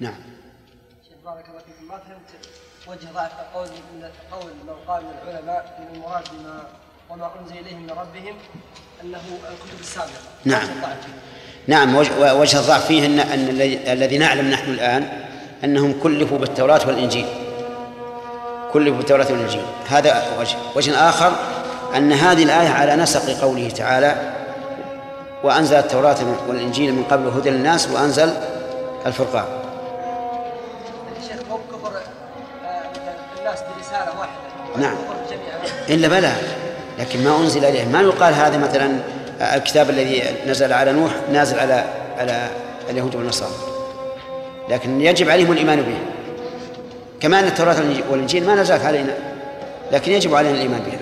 نعم. شيخ بارك الله فيكم، ما فهمت وجه ضعف قول من قال العلماء من المراد بما وما أنزل إليهم من ربهم أنه الكتب السابقة. نعم. نعم، وجه الضعف فيه أن الذي نعلم نحن الآن أنهم كلفوا بالتوراة والإنجيل، كلفوا بالتوراة والإنجيل، هذا وجه. وجه آخر أن هذه الآية على نسق قوله تعالى: وأنزل التوراة والإنجيل من قبل هدى للناس وأنزل الفرقان. الشيخ مو كفر الناس برسالة واحدة. نعم. إلا بلى، لكن ما أنزل إليه، ما يقال هذا مثلا الكتاب الذي نزل على نوح نازل على اليهود والنصارى، لكن يجب عليهم الإيمان به. كمان التوراة والإنجيل ما نزلت علينا، لكن يجب علينا الإيمان بها.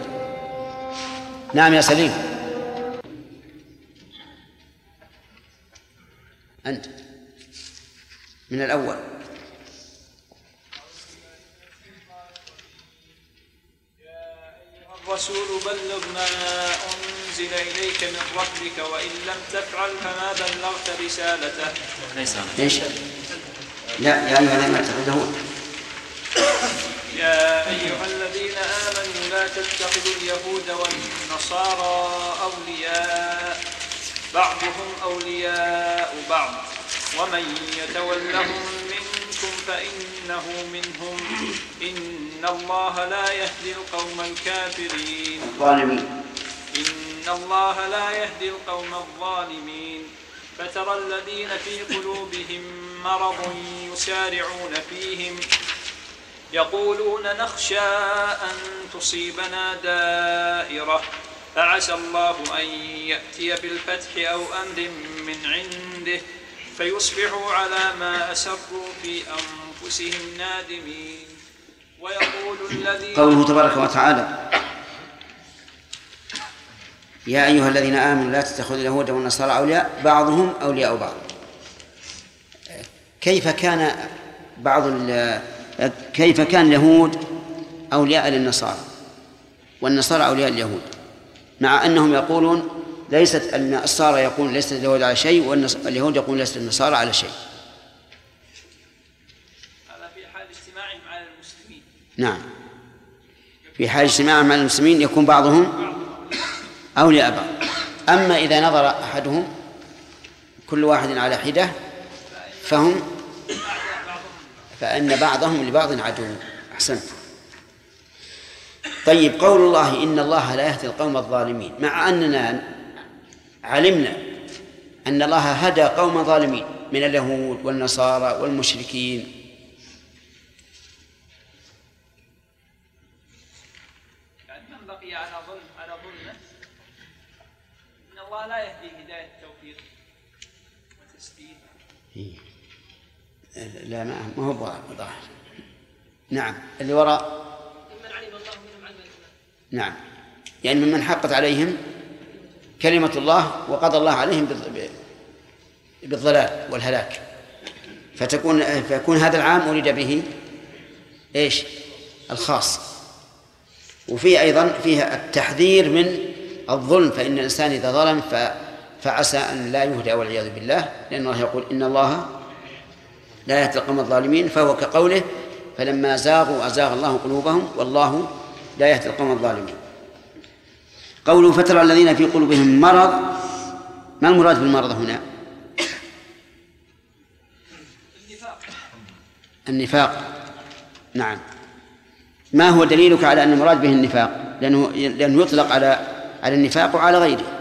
نعم يا سليم. أنت من الأول. يا أيها الرسول بلغ ما أنزل إليك من ربك وإن لم تفعل فما بلغت رسالته. ليش؟ لا، يا أيها الذين آمنوا. يا أيها الذين آمنوا لا تتخذوا اليهود والنصارى أولياء، بعضهم أولياء بعض، ومن يتولهم منكم فإنه منهم، إن الله لا يهدي القوم الكافرين الظالمين. إن الله لا يهدي القوم الظالمين. فترى الذين في قلوبهم مرض يسارعون فيهم، يقولون نخشى أن تصيبنا دائرة، فعسى الله أن يأتي بالفتح أو أمر من عنده فيصبحوا على ما أسروا في أنفسهم نادمين. ويقول الذين، قوله تبارك وتعالى: يا أيها الذين آمنوا لا تتخذوا اليهود والنصارى أولياء، بعضهم أولياء بعض. كيف كان اليهود أولياء للنصارى والنصارى أولياء اليهود، مع أنهم يقولون ليست النصارى يقول ليست اليهود على شيء واليهود يقول ليست النصارى على شيء. هذا في حال اجتماعهم على المسلمين. نعم، في حال اجتماعهم على المسلمين يكون بعضهم أولياء بعض. أما إذا نظر أحدهم كل واحد على حدة فإن بعضهم لبعض عدو. أحسنت. طيب، قول الله إن الله لا يهدي القوم الظالمين، مع أننا علمنا أن الله هدى قوم ظالمين من اليهود والنصارى والمشركين، يعني من بقي على ظلمه إن الله لا يهدي هداية التوفيق والتسديد. لا، ما هو ظاهر. نعم، اللي وراء. نعم، يعني ممن حقت عليهم كلمة الله وقضى الله عليهم بالضلال والهلاك، فيكون هذا العام أريد به إيش؟ الخاص. وفيه أيضا فيها التحذير من الظلم، فإن الإنسان إذا ظلم فعسى أن لا يهدى والعياذ بالله، لأن الله يقول إن الله لا يهدي القوم الظالمين، فهو كقوله: فلما زاغوا أزاغ الله قلوبهم والله لا يهدي القوم الظالمين. قولوا فترى الذين في قلوبهم مرض، ما المراد بالمرض هنا؟ النفاق. نعم، ما هو دليلك على أن المراد به النفاق؟ لأنه يطلق على النفاق وعلى غيره.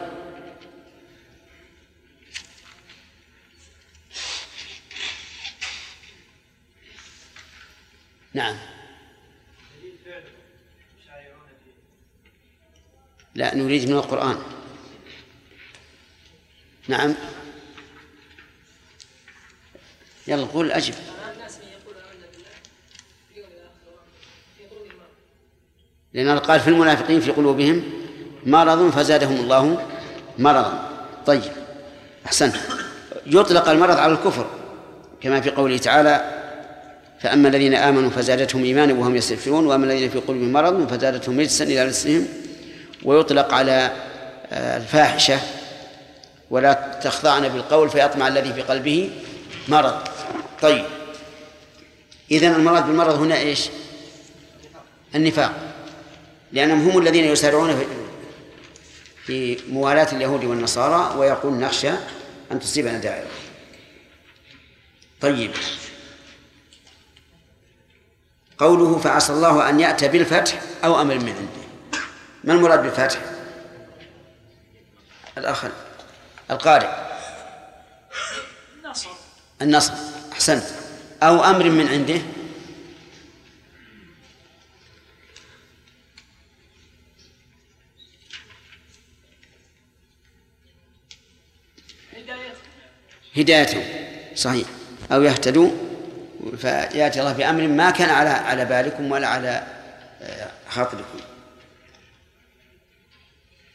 نعم. لا، نريد من القرآن. نعم، يلا قول، أجب. لأن قال في المنافقين في قلوبهم مرض فزادهم الله مرضا. طيب، أحسنت. يطلق المرض على الكفر كما في قوله تعالى: فأما الذين آمنوا فزادتهم إيمانا وهم يستغفرون، وأما الذين في قلوبهم مرض فزادتهم رجسا إلى رجسهم. ويطلق على الفاحشة: ولا تخضعن بالقول فيطمع الذي في قلبه مرض. طيب، إذن المراد بالمرض هنا إيش؟ النفاق، لأنهم هم الذين يسارعون في موالاة اليهود والنصارى ويقول نخشى أن تصيبنا دائرة. طيب، قوله فعسى الله أن يأتي بالفتح أو أمر من عنده، ما المراد بالفتح؟ الأخ القارئ. النصر. أحسنت. أو أمر من عنده، هدايتهم، صحيح، أو يهتدوا فيأتي الله بأمر ما كان على بالكم ولا على خاطركم.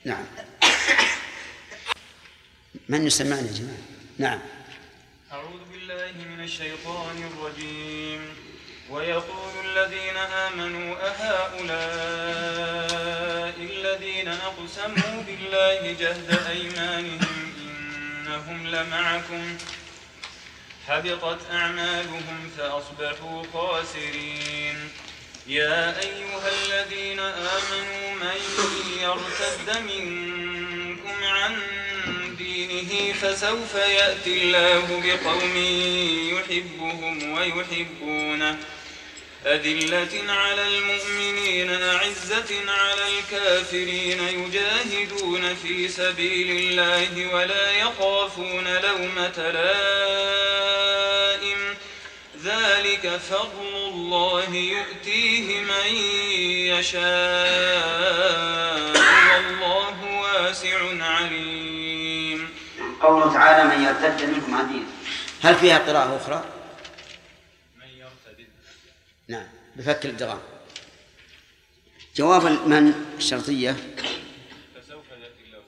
نعم، من يسمعني يا جماعة؟ نعم. أعوذ بالله من الشيطان الرجيم. ويقول الذين آمنوا أهؤلاء الذين أقسموا بالله جهد أيمانهم إنهم لمعكم حبطت أعمالهم فأصبحوا خاسرين. يا أيها الذين آمنوا من يرتد منكم عن دينه فسوف يأتي الله بقوم يحبهم ويحبونه أذلة على المؤمنين أعزة على الكافرين يجاهدون في سبيل الله ولا يخافون لومة لائم ذلك فضل الله يؤتيه من يشاء والله واسع عليم. قوله تعالى من يرتد منكم عن دينه، هل فيها قراءة أخرى؟ نعم، بفك الادغام. جواب من الشرطية فسوف يأتي الله.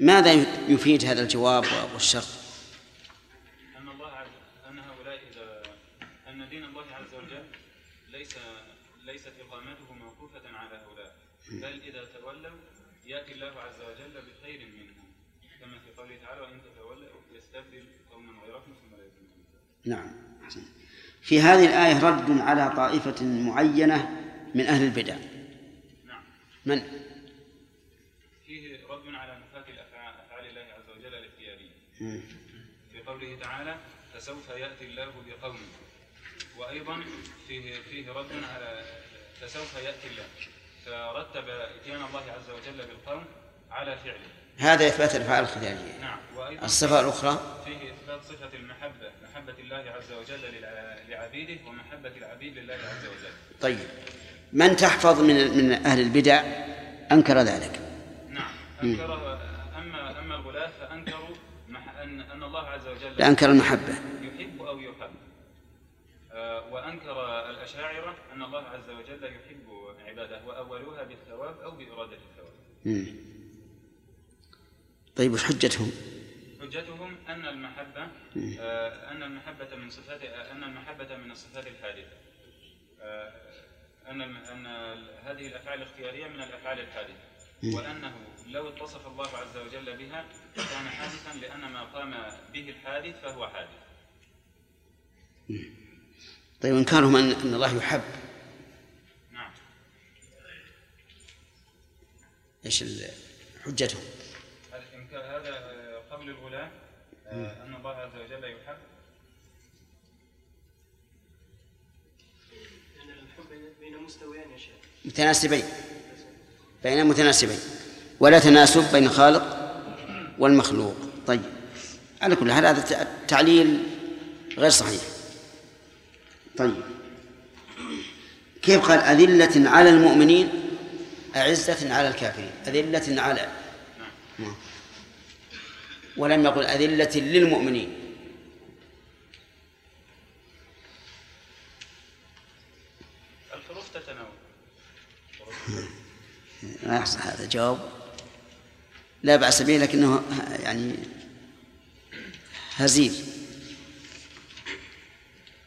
ماذا يفيد هذا الجواب والشرط؟ أن الله أن هؤلاء أن دين الله عز وجل ليست إقامته موقوفة على هؤلاء، بل إذا تولوا يأتي الله عز وجل بخير منهم كما في قوله تعالى وإن تتولوا يستبدل قوما غيركم ثم لا يكونوا. نعم، أحسن. في هذه الآية رد على طائفة معينة من أهل البدع. نعم. من؟ فيه رد على نفاة أفعال الله عز وجل الاختيارية. في قوله تعالى فسوف يأتي الله بقوم، وأيضا فيه رد على فسوف يأتي الله، فرتب إتيان الله عز وجل بالقوم على فعله. هذا إثبات الأفعال الخيرية. نعم. الصفة الأخرى فيه إثبات صفة المحبة، محبة الله عز وجل لعبيده ومحبة العبيد لله عز وجل. طيب، من تحفظ من أهل البدع أنكر ذلك؟ نعم، أنكره. أما الغلاة فأنكروا أن الله عز وجل أنكر المحبة، يحب أو يحب، وأنكر الأشاعرة أن الله عز وجل يحب عباده وأولوها بالثواب أو بإرادة الثواب. طيب، وش حجتهم؟ حجتهم أن المحبة من الصفات الحادثة، أن هذه الأفعال الاختيارية من الأفعال الحادثة، وأنه لو اتصف الله عز وجل بها كان حادثا لأن ما قام به الحادث فهو حادث. طيب، إنكارهم أن الله يحب. نعم. إيش حجتهم؟ هذا قول الغلاة أن الله عز وجل يحب، أن الحب بين مستويين يا شيخ، متناسبين ولا تناسب بين الخالق والمخلوق. طيب، على كل حال هذا التعليل غير صحيح. طيب، كيف قال أذلة على المؤمنين أعزة على الكافرين؟ أذلة على، ولم يقل أذلة للمؤمنين. الحروف تتناوب. هذا جواب لا بأس به، لكنه يعني هزيل.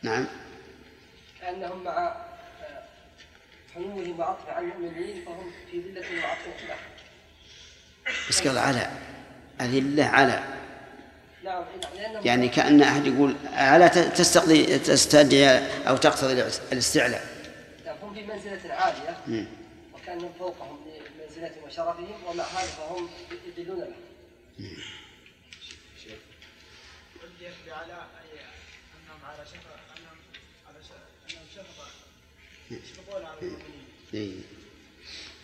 نعم. لأنهم مع حمولهم وعطف عن المؤمنين فهم في ذلة وعطف. بس قال على أذلة على يعني كأن أحد يقول ألا تستدعي أو تقتضي الاستعلاء. هم في منزلة عالية وكأنهم فوقهم لمنزلتهم وشرفهم، ومع هذا فهم يدلون له.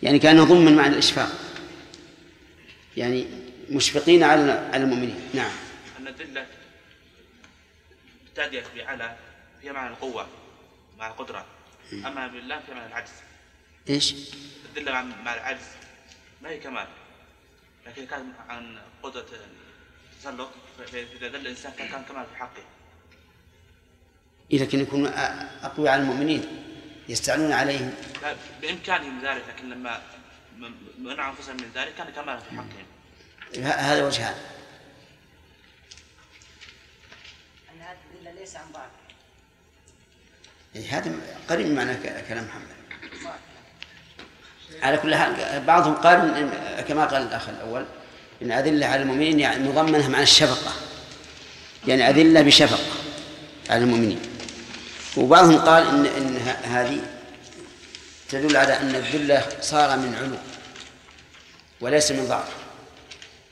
يعني كأنه ضمن معنى الإشفاق، يعني مشفقين على المؤمنين. نعم. أن الذلة تأتي بعلى هي معنى القوة مع القدرة، أما بالله هي معنى العجز. إيش؟ الذلة مع العجز ما هي كمال، لكن كان عن قدرة التسلق، فإذا ذل الإنسان كان كمال في حقه. لكن يكون أقوى على المؤمنين يستعلون عليهم. بإمكانهم ذلك، لكن لما منعوا أنفسهم من ذلك كان كمالا في حقهم. هذا وجه هذا. أن هذا الذلة ليس عن بعض. هذا قريب من معنى كلام محمد. على كل حال بعضهم قال كما قال الأخ الأول إن أذلة على المؤمنين يعني مضمنها معنى الشفقة، يعني أذلة بشفقة على المؤمنين. وبعضهم قال إن هذه تدل على أن الذلة صار من علو وليس من ضعف،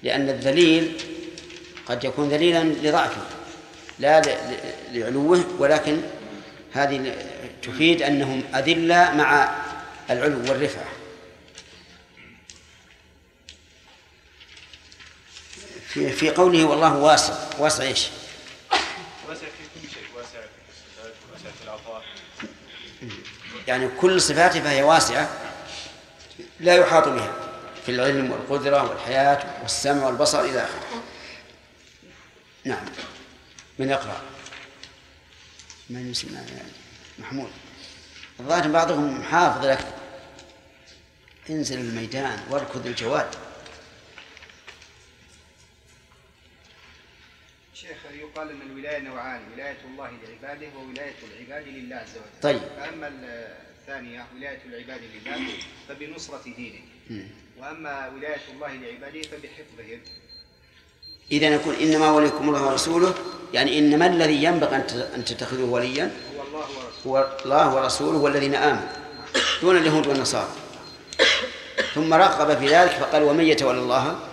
لأن الذليل قد يكون ذليلا لضعفه لا لعلوه، ولكن هذه تفيد أنهم أذلة مع العلو والرفعة. في قوله والله واسع، واسع إيش؟ يعني كل صفاته فهي واسعة لا يحاط بها في العلم والقدرة والحياة والسمع والبصر إلى آخره. نعم. من يقرأ؟ من يسمع؟ محمود. الظاهر بعضهم حافظ لك. انزل الميدان واركض الجواد. شيخ، يقال أن الولاية نوعان: ولاية الله لعباده وولاية العباد لله عز وجل. طيب. فأما الثانية ولاية العباد لله فبنصرة دينه، وأما ولاية الله لعباده فبحفظهم. إذن يكون إنما وليكم الله ورسوله، يعني إنما الذي ينبغي أن تتخذوه وليا هو الله ورسوله والذين آمنوا دون اليهود والنصارى. ثم رغب في ذلك فقال ومن يتولى الله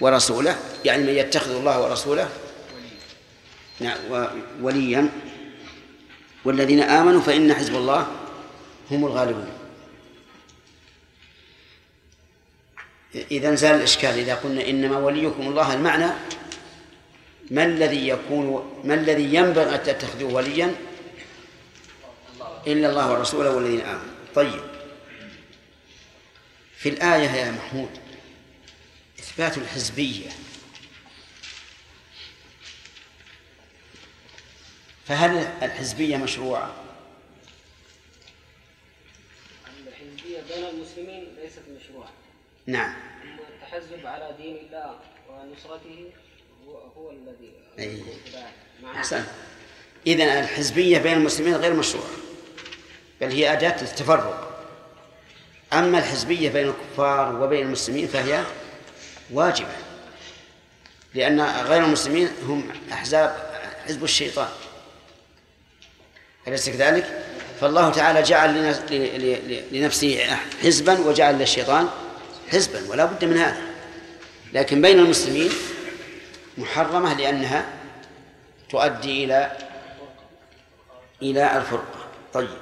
ورسوله، يعني من يتخذ الله ورسوله وليا والذين آمنوا فإن حزب الله هم الغالبون. إذا زال الإشكال إذا قلنا إنما وليكم الله، المعنى ما الذي ينبغي أن تتخذوه وليا إلا الله ورسوله والذين آمنوا. طيب، في الآية يا محمود إثبات الحزبية، فهل الحزبية مشروعة؟ الحزبية بين المسلمين ليست مشروعة. نعم. التحزب على دين الله ونصرته هو الذي أحسن. إذن الحزبية بين المسلمين غير مشروعة، بل هي أداة للتفرق. أما الحزبية بين الكفار وبين المسلمين فهي واجبة، لأن غير المسلمين هم أحزاب حزب الشيطان، أليس كذلك؟ فالله تعالى جعل لنفسه حزبا وجعل للشيطان حزبا، ولا بد من هذا. لكن بين المسلمين محرمة لأنها تؤدي إلى الفرقة. طيب،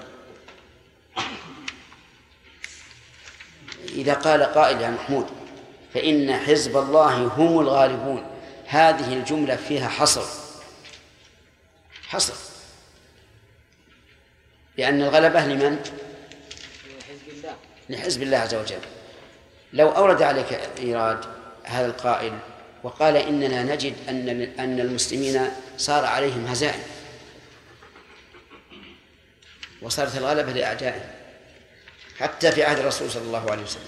إذا قال قائل يا محمود فإن حزب الله هم الغالبون، هذه الجملة فيها حصر لأن الغلبة لمن؟ لحزب الله عز وجل. لو أورد عليك إيراد هذا القائل وقال إننا نجد أن المسلمين صار عليهم هزائم وصارت الغلبة لأعدائهم حتى في عهد الرسول صلى الله عليه وسلم،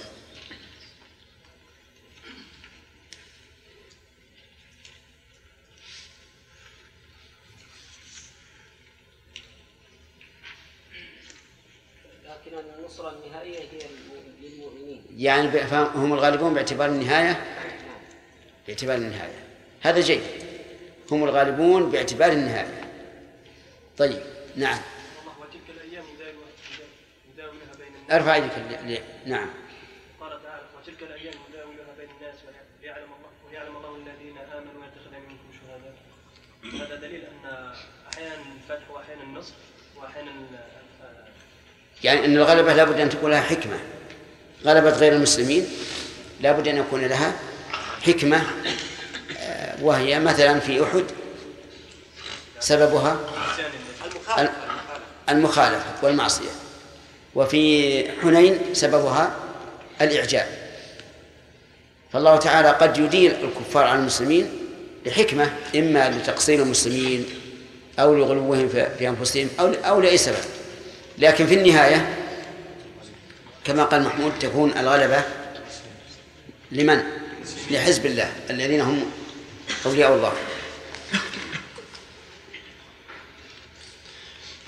النصرة النهائية هي للمؤمنين، يعني هم الغالبون باعتبار النهاية. هذا جيد. هم الغالبون باعتبار النهاية. طيب نعم. وتلك الأيام نداولها بين، ارفع يدك. نعم. قال تعالى: وتلك الأيام نداولها بين الناس ويعلم الله الذين آمنوا ويتخذ منكم شهداء. هذا دليل أن أحيانا الفتح وأحيانا النصر وأحيانا يعني أن الغلبة لابد أن تكون لها حكمة. غلبة غير المسلمين لابد أن يكون لها حكمة، وهي مثلا في أحد سببها المخالفة والمعصية، وفي حنين سببها الإعجاب. فالله تعالى قد يدين الكفار على المسلمين لحكمة، إما لتقصير المسلمين أو لغلوهم في أنفسهم أو لأي سبب، لكن في النهاية كما قال محمود تكون الغلبة لمن؟ لحزب الله الذين هم أولياء الله.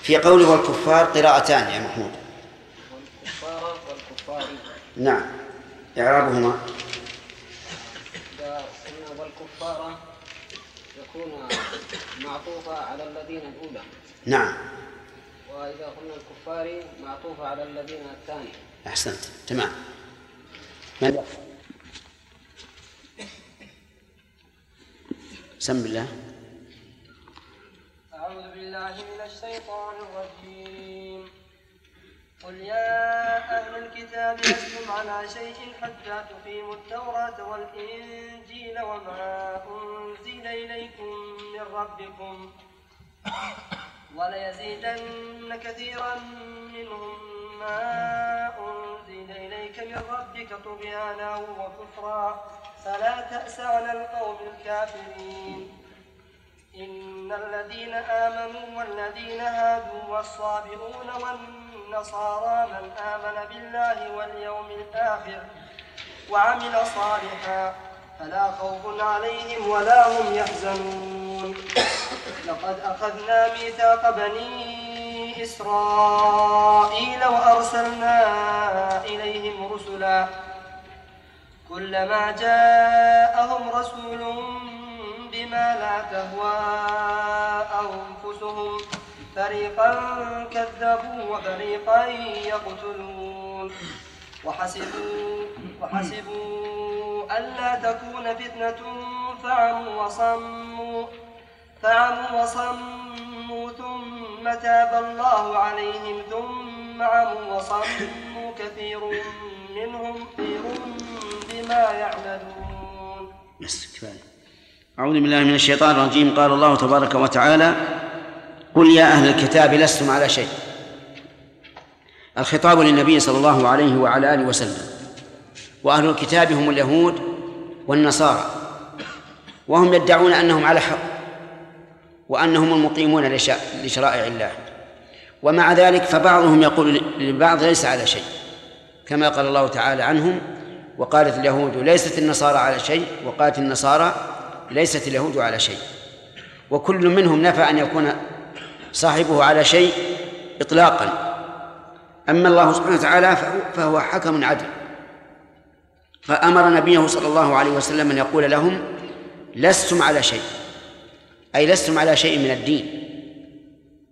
في قوله والكفار قراءتان يا محمود. والكفار نعم، إعرابهما. والكفار يكون معطوفة على الذين الأولى. نعم. وإذا قلنا الكفار معطوفة على الذين الثاني. أحسنت، تمام. من سم بالله. أعوذ بالله من الشيطان الرجيم. قل يا أهل الكتاب لستم على شيء حتى تقيموا التوراة والإنجيل وما أنزل إليكم من ربكم وليزيدن كثيرا منهم ما أنزل إليك من ربك طغيانا وكفرا فلا تأس على القوم الكافرين. إن الذين آمنوا والذين هادوا والصابئون والنصارى من آمن بالله واليوم الآخر وعمل صالحا فلا خوف عليهم ولا هم يحزنون. لقد أخذنا ميثاق بني إسرائيل وأرسلنا إليهم رسلا كلما جاءهم رسول بما لا تهوى أنفسهم فريقا كذبوا وفريقا يقتلون. وحسبوا ألا تكون فتنة فعموا وصموا ثم تاب الله عليهم ثم عموا وصموا كثير منهم بما يعملون. أعوذ بالله من الشيطان الرجيم. قال الله تبارك وتعالى: قل يا أهل الكتاب لستم على شيء. الخطاب للنبي صلى الله عليه وعلى آله وسلم. وأهل الكتاب هم اليهود والنصارى، وهم يدعون أنهم على حق وأنهم المقيمون لشرائع الله، ومع ذلك فبعضهم يقول للبعض ليس على شيء، كما قال الله تعالى عنهم: وقالت اليهود ليست النصارى على شيء وقالت النصارى ليست اليهود على شيء. وكل منهم نفى أن يكون صاحبه على شيء إطلاقا. أما الله سبحانه وتعالى فهو حكم عدل، فأمر نبيه صلى الله عليه وسلم أن يقول لهم: لستم على شيء، أي لستم على شيء من الدين،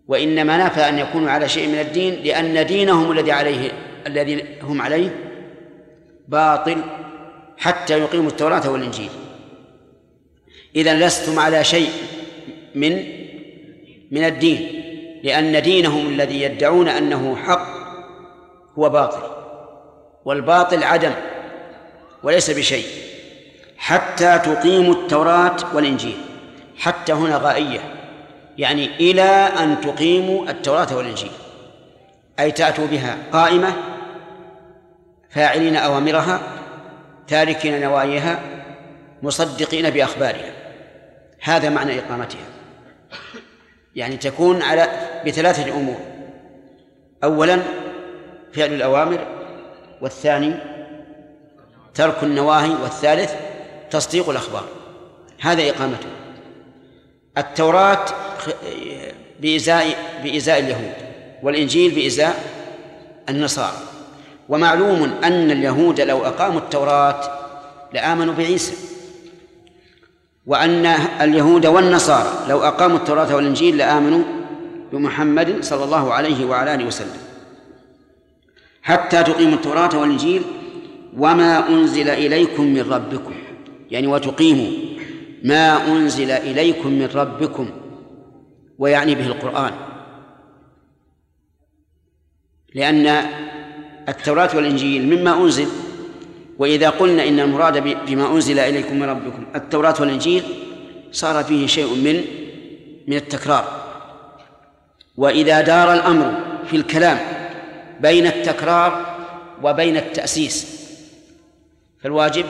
وإنما نفى أن يكونوا على شيء من الدين لأن دينهم الذي هم عليه باطل حتى يقيموا التوراة والإنجيل. إذن لستم على شيء من الدين، لأن دينهم الذي يدعون أنه حق هو باطل، والباطل عدم وليس بشيء حتى تقيموا التوراة والإنجيل. حتى هنا غائية، يعني إلى أن تقيموا التوراة والإنجيل، أي تأتوا بها قائمة فاعلين أوامرها تاركين نواهيها مصدقين بأخبارها. هذا معنى إقامتها، يعني تكون بثلاثة أمور: أولا فعل الأوامر، والثاني ترك النواهي، والثالث تصديق الأخبار. هذا إقامته. التوراة بإزاء اليهود، والإنجيل بإزاء النصارى. ومعلوم أن اليهود لو أقاموا التوراة لآمنوا بعيسى، وأن اليهود والنصارى لو أقاموا التوراة والإنجيل لآمنوا بمحمد صلى الله عليه وعلى آله وسلم حتى تقيموا التوراة والإنجيل وما أنزل إليكم من ربكم، يعني وتقيموا ما أنزل إليكم من ربكم، ويعني به القرآن، لأن التوراة والإنجيل مما أنزل، وإذا قلنا إن المراد بما أنزل إليكم من ربكم التوراة والإنجيل صار فيه شيء من التكرار، وإذا دار الأمر في الكلام بين التكرار وبين التأسيس فالواجب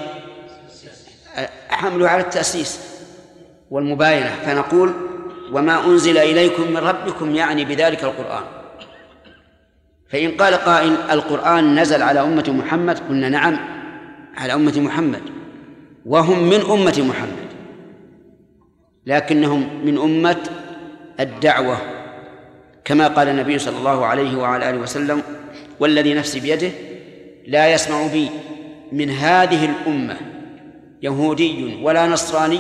حمله على التأسيس والمباينة، فنقول وما أنزل إليكم من ربكم يعني بذلك القرآن. فإن قال قائل القرآن نزل على أمة محمد، قلنا نعم على أمة محمد، وهم من أمة محمد، لكنهم من أمة الدعوة، كما قال النبي صلى الله عليه وعلى آله وسلم والذي نفسي بيده لا يسمع بي من هذه الأمة يهودي ولا نصراني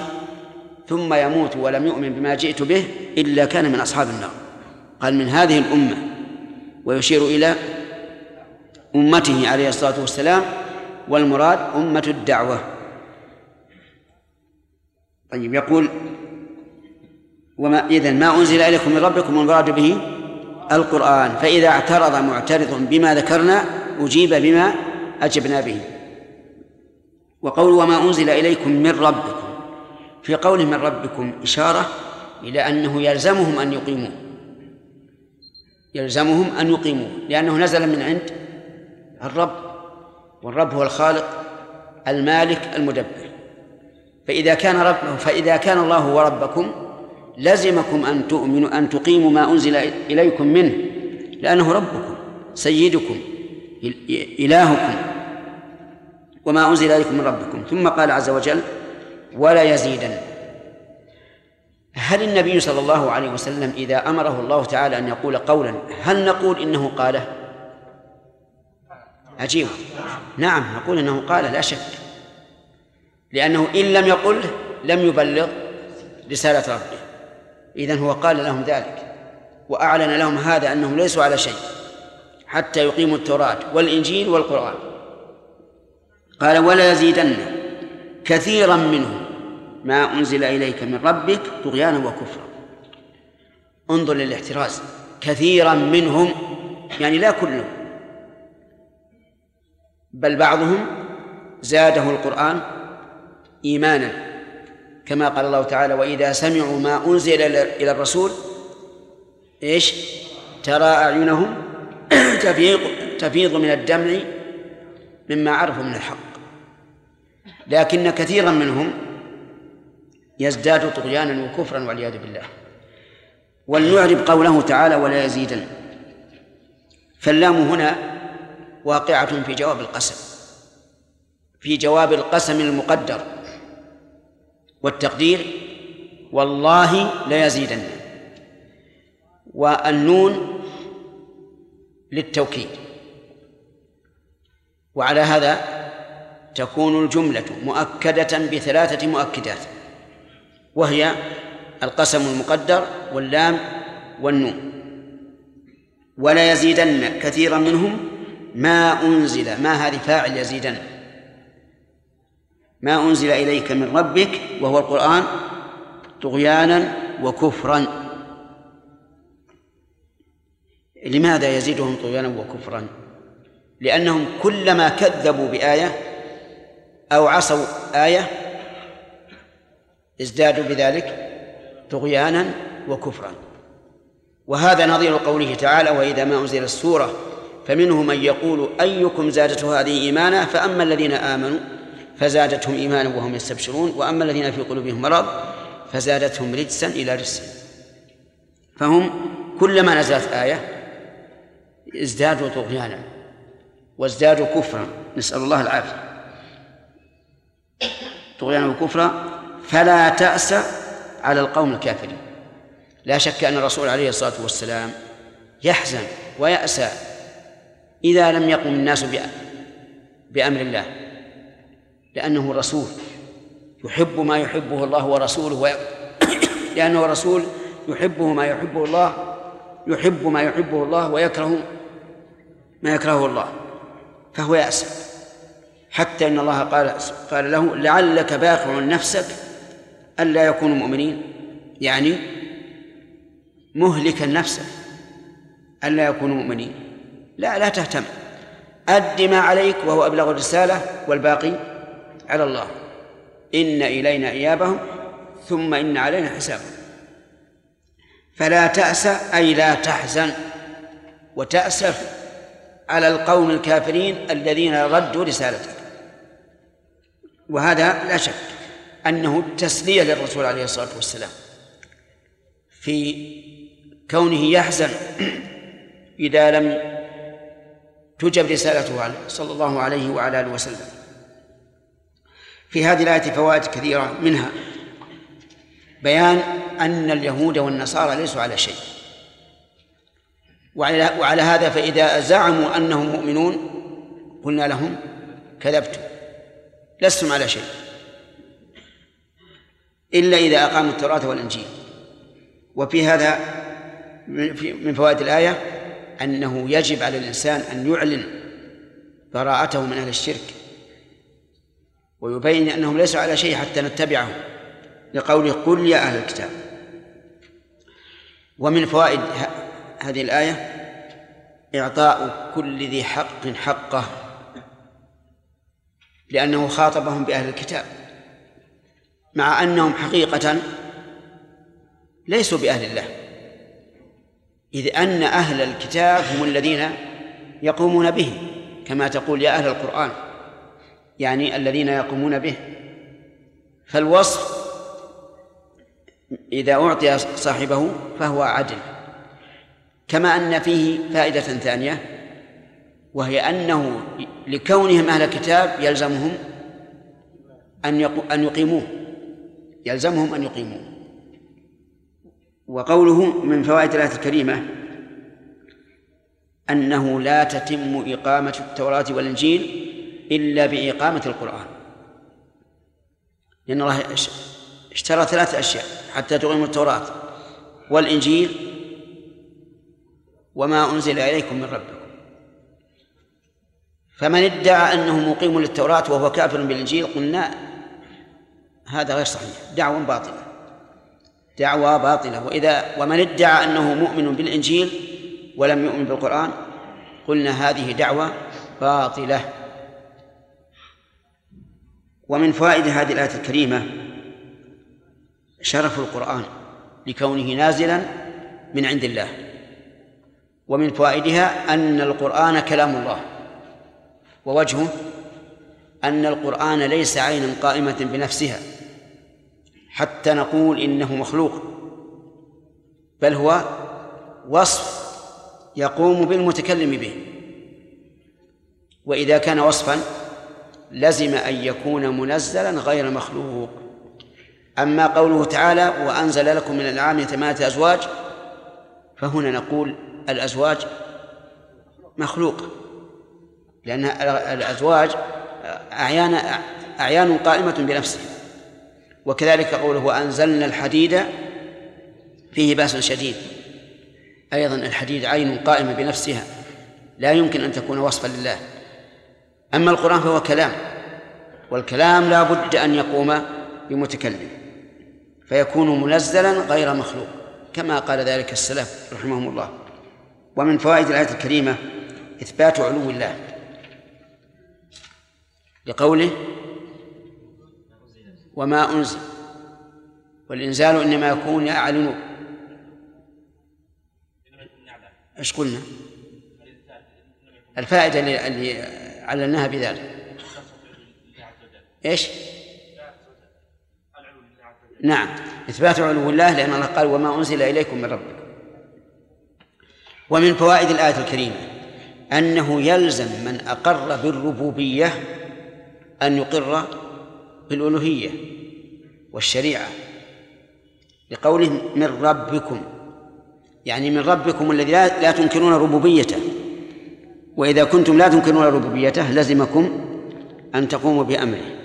ثم يموت ولم يؤمن بما جئت به إلا كان من أصحاب النار. قال من هذه الأمة، ويشير إلى أمته عليه الصلاة والسلام، والمراد أمة الدعوة. طيب، يقول إذن ما أنزل إليكم من ربكم المراد به القرآن، فإذا اعترض معترض بما ذكرنا أجيب بما أجبنا به. وقول وما أنزل إليكم من ربكم، في قوله من ربكم إشارة إلى أنه يلزمهم أن يقيموه، يلزمهم أن يقيموه، لأنه نزل من عند الرب، والرب هو الخالق المالك المدبر، فإذا كان الله هو ربكم لزمكم أن تؤمنوا، أن تقيموا ما أنزل إليكم منه، لأنه ربكم سيدكم إلهكم، وما أنزل إليكم من ربكم. ثم قال عز وجل ولا يزيدن. هل النبي صلى الله عليه وسلم إذا أمره الله تعالى أن يقول قولا هل نقول إنه قاله؟ عجيب، نعم نقول إنه قال لا شك، لأنه إن لم يقل لم يبلغ رسالة ربه، إذن هو قال لهم ذلك وأعلن لهم هذا أنهم ليسوا على شيء حتى يقيموا التوراة والإنجيل والقرآن. قال ولا يزيدن كثيرا منهم ما أنزل إليك من ربك طغيانا وكفرا. انظر للاحتراز، كثيرا منهم يعني لا كلهم، بل بعضهم زاده القرآن إيمانا، كما قال الله تعالى وإذا سمعوا ما أنزل إلى الرسول ترى أعينهم تفيض من الدمع مما عرفوا من الحق. لكن كثيرا منهم يزداد طغيانا وكفرا والعياذ بالله. ولنعرب قوله تعالى ولا يزيدن، فاللام هنا واقعة في جواب القسم، في جواب القسم المقدر، والتقدير والله ليزيدن، والنون للتوكيد، وعلى هذا تكون الجملة مؤكدة بثلاثة مؤكدات، وهي القسم المقدر واللام والنون. ولا يزيدن كثيرا منهم ما أنزل، ما هذه فاعل يزيدن، ما أنزل إليك من ربك وهو القرآن طغيانا وكفرا. لماذا يزيدهم طغيانا وكفرا؟ لأنهم كلما كذبوا بآية أو عصوا آية ازدادوا بذلك طغيانا وكفرا، وهذا نظير قوله تعالى وإذا ما أنزل السورة فمنهم من يقول أيكم زادته هذه إيمانا فأما الذين آمنوا فزادتهم إيمانا وهم يستبشرون وأما الذين في قلوبهم مرض فزادتهم رجسا إلى رجسهم. فهم كلما نزلت آية ازدادوا طغيانا وازدادوا كفرا، نسأل الله العافية، طغيانا وكفرا. فلا تأس على القوم الكافرين. لا شك أن الرسول عليه الصلاة والسلام يحزن ويأسى إذا لم يقم الناس بأمر الله، لأنه رسول يحب ما يحبه الله ورسوله لأنه رسول يحبه ما يحبه الله، يحب ما يحبه الله ويكره ما يكرهه الله، فهو يأسف. حتى إن الله قال له: لعلك باخع نفسك ألا يكونوا مؤمنين، يعني مهلكا نفسك ألا يكونوا مؤمنين. لا تهتم، أد ما عليك وهو أبلغ الرسالة، والباقي على الله. إن إلينا إيابهم ثم إن علينا حسابهم. فلا تأس أي لا تحزن وتأسف على القوم الكافرين الذين ردوا رسالتك، وهذا لا شك أنه تسلية للرسول عليه الصلاة والسلام في كونه يحزن إذا لم تجب رسالته صلى الله عليه وعلى آله وسلم. في هذه الآية فوائد كثيرة، منها بيان أن اليهود والنصارى ليسوا على شيء، وعلى هذا فإذا زعموا أنهم مؤمنون قلنا لهم كذبتم لستم على شيء إلا إذا أقاموا التوراة والإنجيل. وفي هذا من فوائد الآية أنه يجب على الإنسان أن يعلن براءته من أهل الشرك ويبين أنهم ليسوا على شيء حتى نتبعهم، لقوله: قل يا أهل الكتاب. ومن فوائد هذه الآية إعطاء كل ذي حق حقه، لأنه خاطبهم بأهل الكتاب مع أنهم حقيقة ليسوا بأهل الله، إذ أن أهل الكتاب هم الذين يقومون به، كما تقول: يا أهل القرآن، يعني الذين يقومون به. فالوصف إذا أعطي صاحبه فهو عدل. كما أن فيه فائدة ثانية، وهي أنه لكونهم أهل الكتاب يلزمهم أن يقيموه، يلزمهم أن يقيموه. وقوله من فوائد الآية الكريمة أنه لا تتم إقامة التوراة والإنجيل إلا بإقامة القرآن، لأن الله اشترى 3 أشياء حتى تقيم التوراة والإنجيل: وما أنزل إليكم من ربكم. فمن ادعى أنه مقيم للتوراة وهو كافر بالإنجيل قلنا هذا غير صحيح، دعوة باطلة. ومن ادعى أنه مؤمن بالإنجيل ولم يؤمن بالقرآن قلنا هذه دعوة باطلة. ومن فوائد هذه الآية الكريمة شرف القرآن لكونه نازلا من عند الله. ومن فوائدها أن القرآن كلام الله، ووجهه أن القرآن ليس عينا قائمة بنفسها حتى نقول إنه مخلوق، بل هو وصف يقوم بالمتكلم به، وإذا كان وصفا لزم أن يكون منزلا غير مخلوق. أما قوله تعالى: وأنزل لكم من الأنعام 8 أزواج، فهنا نقول الأزواج مخلوقة، لأن الأزواج أعيان قائمة بنفسها. وكذلك قوله: وأنزلنا الحديد فيه بأس شديد، أيضا الحديد عين قائمة بنفسها، لا يمكن أن تكون وصفا لله. أما القرآن فهو كلام، والكلام لا بد أن يقوم بمتكلم، فيكون منزلا غير مخلوق، كما قال ذلك السلف رحمهم الله. ومن فوائد الآية الكريمة إثبات علو الله لقوله: وما أنزل، والإنزال إنما يكون يعلن. إيش قلنا؟ الفائدة اللي علناها بذلك إيش؟ نعم، إثبات علو الله، لأن الله قال: وما أنزل إليكم من ربكم. ومن فوائد الآية الكريمة أنه يلزم من أقر بالربوبية أن يقر بالألوهية والشريعة، لقوله: من ربكم، يعني من ربكم الذي لا تنكرون ربوبيته. وإذا كنتم لا تنكرون ربوبيته لزمكم أن تقوموا بأمره.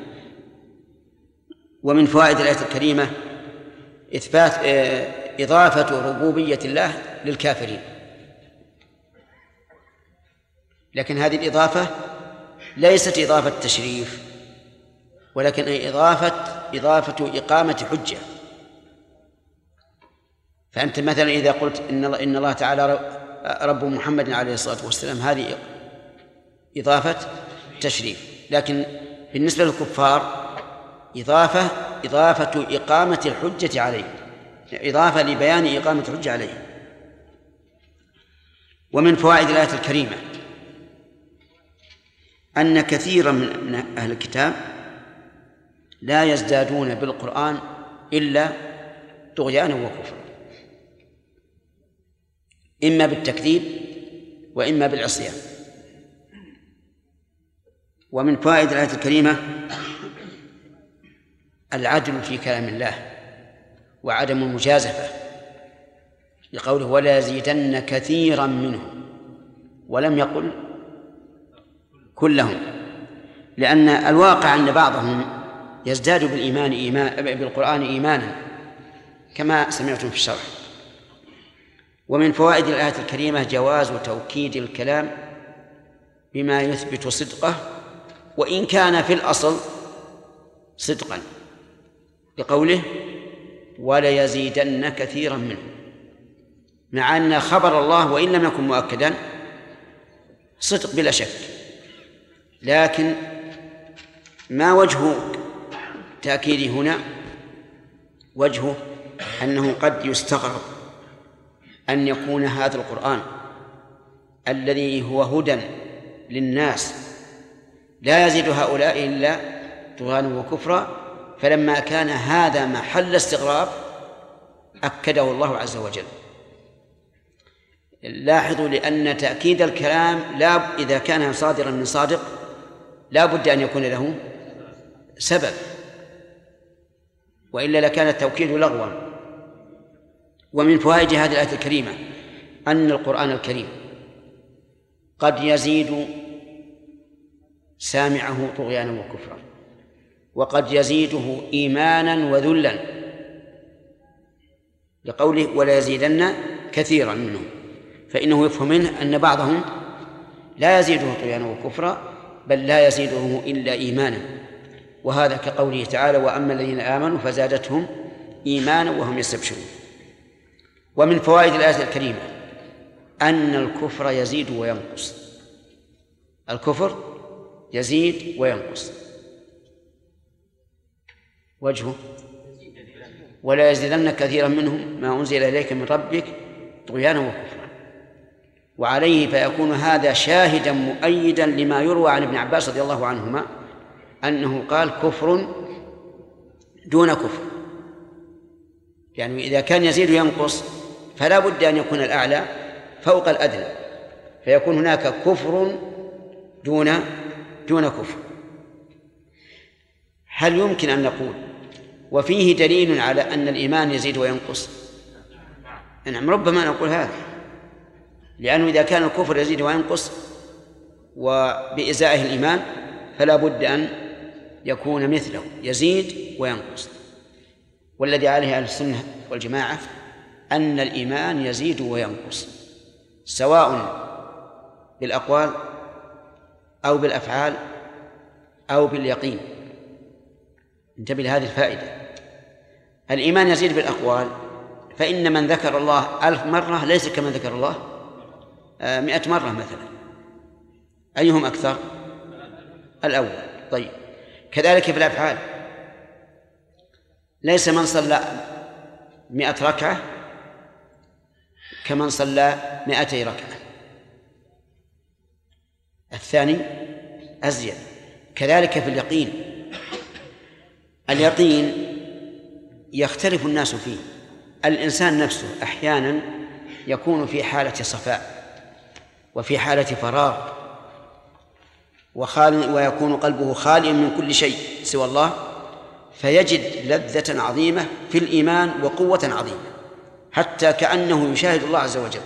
ومن فوائد الآية الكريمة إثبات إضافة ربوبية الله للكافرين، لكن هذه الإضافة ليست إضافة تشريف، ولكن إضافة إقامة حجة. فأنت مثلا إذا قلت إن الله تعالى رب محمد عليه الصلاة والسلام، هذه إضافة تشريف، لكن بالنسبة للكفار إضافة إقامة الحجة عليه، إضافة لبيان إقامة الحجة عليه. ومن فوائد الآية الكريمة أن كثيرا من أهل الكتاب لا يزدادون بالقرآن إلا طغيانا وكفرا، إما بالتكذيب وإما بالعصيان. ومن فوائد الآية الكريمة العدل في كلام الله وعدم المجازفة، لقوله ولا يزيدن كثيرا منهم، ولم يقل كلهم، لأن الواقع أن بعضهم يزداد بالقرآن إيمانا كما سمعتم في الشرح. ومن فوائد الآية الكريمة جواز توكيد الكلام بما يثبت صدقه وإن كان في الأصل صدقا، لقوله وَلَيَزِيدَنَّ كَثِيرًا مِنْهُ، مع أن خبر الله وإن لم يكن مؤكدا صدق بلا شك، لكن ما وجه تأكيده هنا؟ وجهه أنه قد يستغرب أن يكون هذا القرآن الذي هو هدى للناس لا يزيد هؤلاء إلا طغيانا وكفرا، فلما كان هذا محل استغراب أكده الله عز وجل. لاحظوا، لأن تأكيد الكلام إذا كان صادرا من صادق لا بد أن يكون له سبب، وإلا لكان التوكيد لغوا. ومن فوائد هذه الآية الكريمة أن القرآن الكريم قد يزيد سامعه طغيانا وكفرا، وقد يزيده إيمانا وذلا، لقوله ولا يزيدن كثيرا منهم، فإنه يفهم منه أن بعضهم لا يزيده طغيانا وكفرا بل لا يزيده إلا إيمانا، وهذا كقوله تعالى وأما الذين آمنوا فزادتهم إيمانا وهم يستبشرون. ومن فوائد الآية الكريمة أن الكفر يزيد وينقص، الكفر يزيد وينقص. وجهه ولا يزيدن كثيرا منهم ما أنزل إليك من ربك طغيانا وكفرا، وعليه فيكون هذا شاهدا مؤيدا لما يروى عن ابن عباس رضي الله عنهما أنه قال كفر دون كفر، يعني إذا كان يزيد وينقص فلا بد أن يكون الأعلى فوق الأدنى، فيكون هناك كفر دون كفر. هل يمكن أن نقول وفيه دليل على أن الإيمان يزيد وينقص؟ نعم، ربما نقول هذا، لأنه إذا كان الكفر يزيد وينقص وبإزائه الإيمان فلا بد أن يكون مثله يزيد وينقص. والذي عليه أهل السنة والجماعة أن الإيمان يزيد وينقص سواء بالأقوال أو بالأفعال أو باليقين. انتبه لهذه الفائدة. الإيمان يزيد بالأقوال، فإن من ذكر الله 1000 مرة ليس كمن ذكر الله 100 مرة مثلا، أيهم أكثر؟ الأول. طيب، كذلك في الأفعال، ليس من صلى 100 ركعة كمن صلى 200 ركعة، الثاني أزيد. كذلك في اليقين، اليقين يختلف الناس فيه، الإنسان نفسه أحيانا يكون في حالة صفاء وفي حالة فراغ ويكون قلبه خاليا من كل شيء سوى الله، فيجد لذة عظيمة في الإيمان وقوة عظيمة حتى كأنه يشاهد الله عز وجل.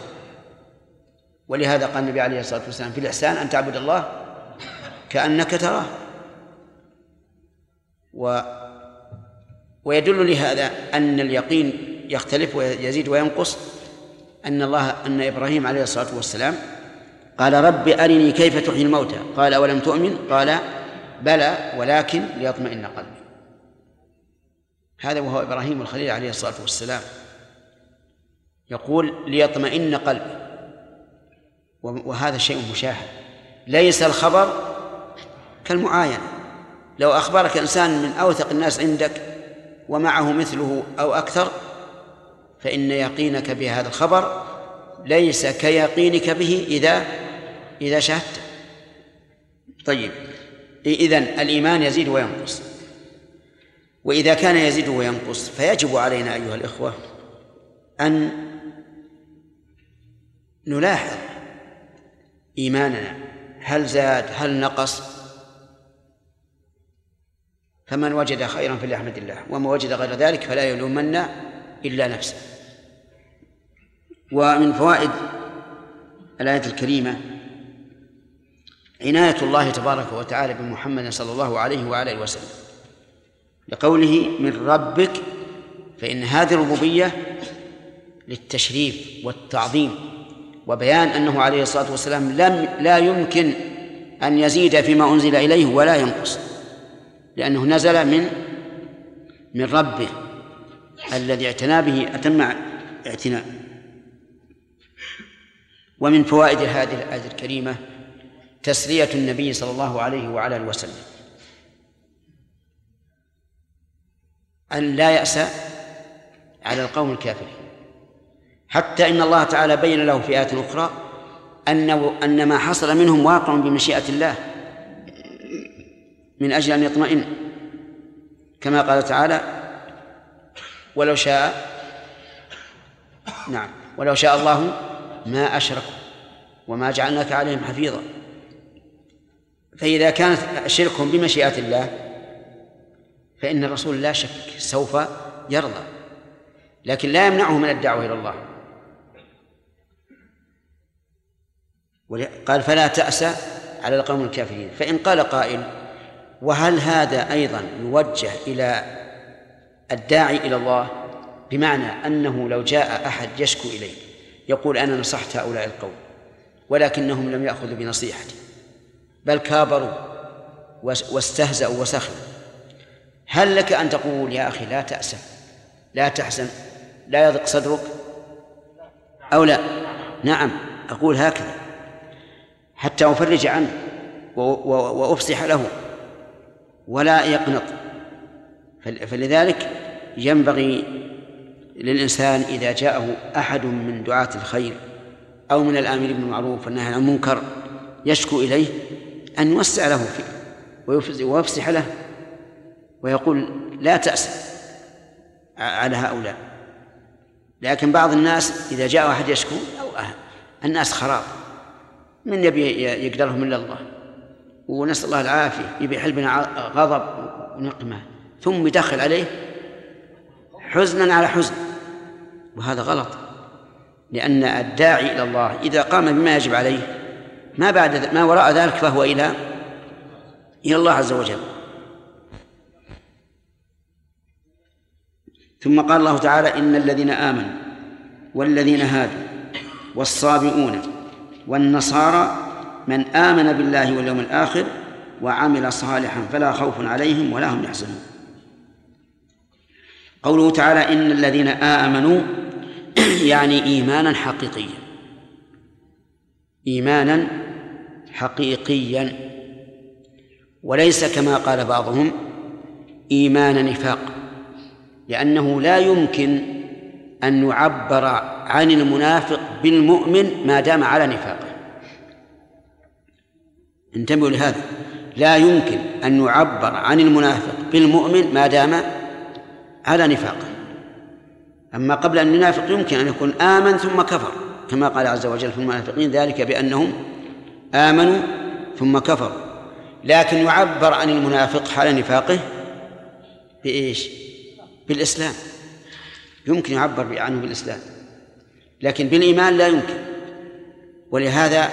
ولهذا قال النبي عليه الصلاة والسلام في الإحسان أن تعبد الله كأنك تراه. ويدل لهذا أن اليقين يختلف ويزيد وينقص، أن إبراهيم عليه الصلاة والسلام قال رب أرني كيف تحيي الموتى قال أولم تؤمن قال بلى ولكن ليطمئن قلبي. هذا وهو إبراهيم الخليل عليه الصلاة والسلام يقول ليطمئن قلبي، وهذا شيء مشاهد. ليس الخبر كالمعاينة، لو أخبرك إنسان من أوثق الناس عندك ومعه مثله أو أكثر فإن يقينك بهذا الخبر ليس كيقينك به إذا شاهدت. طيب، إذن الإيمان يزيد وينقص، وإذا كان يزيد وينقص فيجب علينا أيها الإخوة أن نلاحظ إيماننا هل زاد هل نقص. فمن وجد خيرا فليحمد الله، ومن وجد غير ذلك فلا يلومن إلا نفسه. ومن فوائد الآية الكريمة عناية الله تبارك وتعالى بمحمد صلى الله عليه وآله وسلم لقوله من ربك، فإن هذه الربوبية للتشريف والتعظيم وبيان أنه عليه الصلاة والسلام لا يمكن أن يزيد فيما أنزل إليه ولا ينقص، لأنه نزل من ربه الذي اعتنى به أتم اعتناء. ومن فوائد هذه الآية الكريمة تسلية النبي صلى الله عليه وعلى آله وسلم، أن لا يأس على القوم الكافرين، حتى إن الله تعالى بين له في آيات أخرى أن ما حصل منهم واقع بمشيئة الله من أجل أن يطمئن، كما قال تعالى ولو شاء الله ما أشركوا وما جعلناك عليهم حفيظا. فإذا كانت شركهم بمشيئة الله فإن الرسول لا شك سوف يرضى، لكن لا يمنعه من الدعوة إلى الله. قال فلا تأس على القوم الكافرين. فإن قال قائل وهل هذا أيضا يوجه إلى الداعي إلى الله، بمعنى أنه لو جاء أحد يشكو إليه يقول أنا نصحت هؤلاء القوم ولكنهم لم يأخذوا بنصيحتي بل كابروا واستهزأوا وسخروا، هل لك أن تقول يا أخي لا تأسف لا تحزن لا يضيق صدرك أو لا؟ نعم، أقول هكذا حتى أفرج عنه وأفصح له ولا يقنط. فلذلك ينبغي للإنسان إذا جاءه أحد من دعاة الخير أو من الآمر بالمعروف والنهي عن المنكر يشكو إليه أن يوسع له فيه ويفصح له ويقول لا تأسف على هؤلاء. لكن بعض الناس إذا جاء أحد يشكو الناس خراب، من يبي يقدرهم إلا الله، ونسأل الله العافية، يبي يحل بنا غضب ونقمة ثم يدخل عليه حزنا على حزن، وهذا غلط، لأن الداعي إلى الله إذا قام بما يجب عليه ما وراء ذلك فهو إلى الله عز وجل. ثم قال الله تعالى إن الذين آمنوا والذين هادوا والصابئون والنصارى من آمن بالله واليوم الآخر وعمل صالحا فلا خوف عليهم ولا هم يحزنون. قوله تعالى إن الذين آمنوا يعني إيمانا حقيقيا وليس كما قال بعضهم إيمان نفاق، لأنه لا يمكن أن يعبر عن المنافق بالمؤمن ما دام على نفاقه. انتبهوا لهذا، لا يمكن أن يعبر عن المنافق بالمؤمن ما دام على نفاقه. أما قبل أن ينافق يمكن أن يكون آمن ثم كفر، كما قال عز وجل في المنافقين ذلك بأنهم آمنوا ثم كفروا. لكن يعبر عن المنافق حال نفاقه بإيش؟ بالإسلام، يمكن يعبر عنه بالإسلام، لكن بالإيمان لا يمكن. ولهذا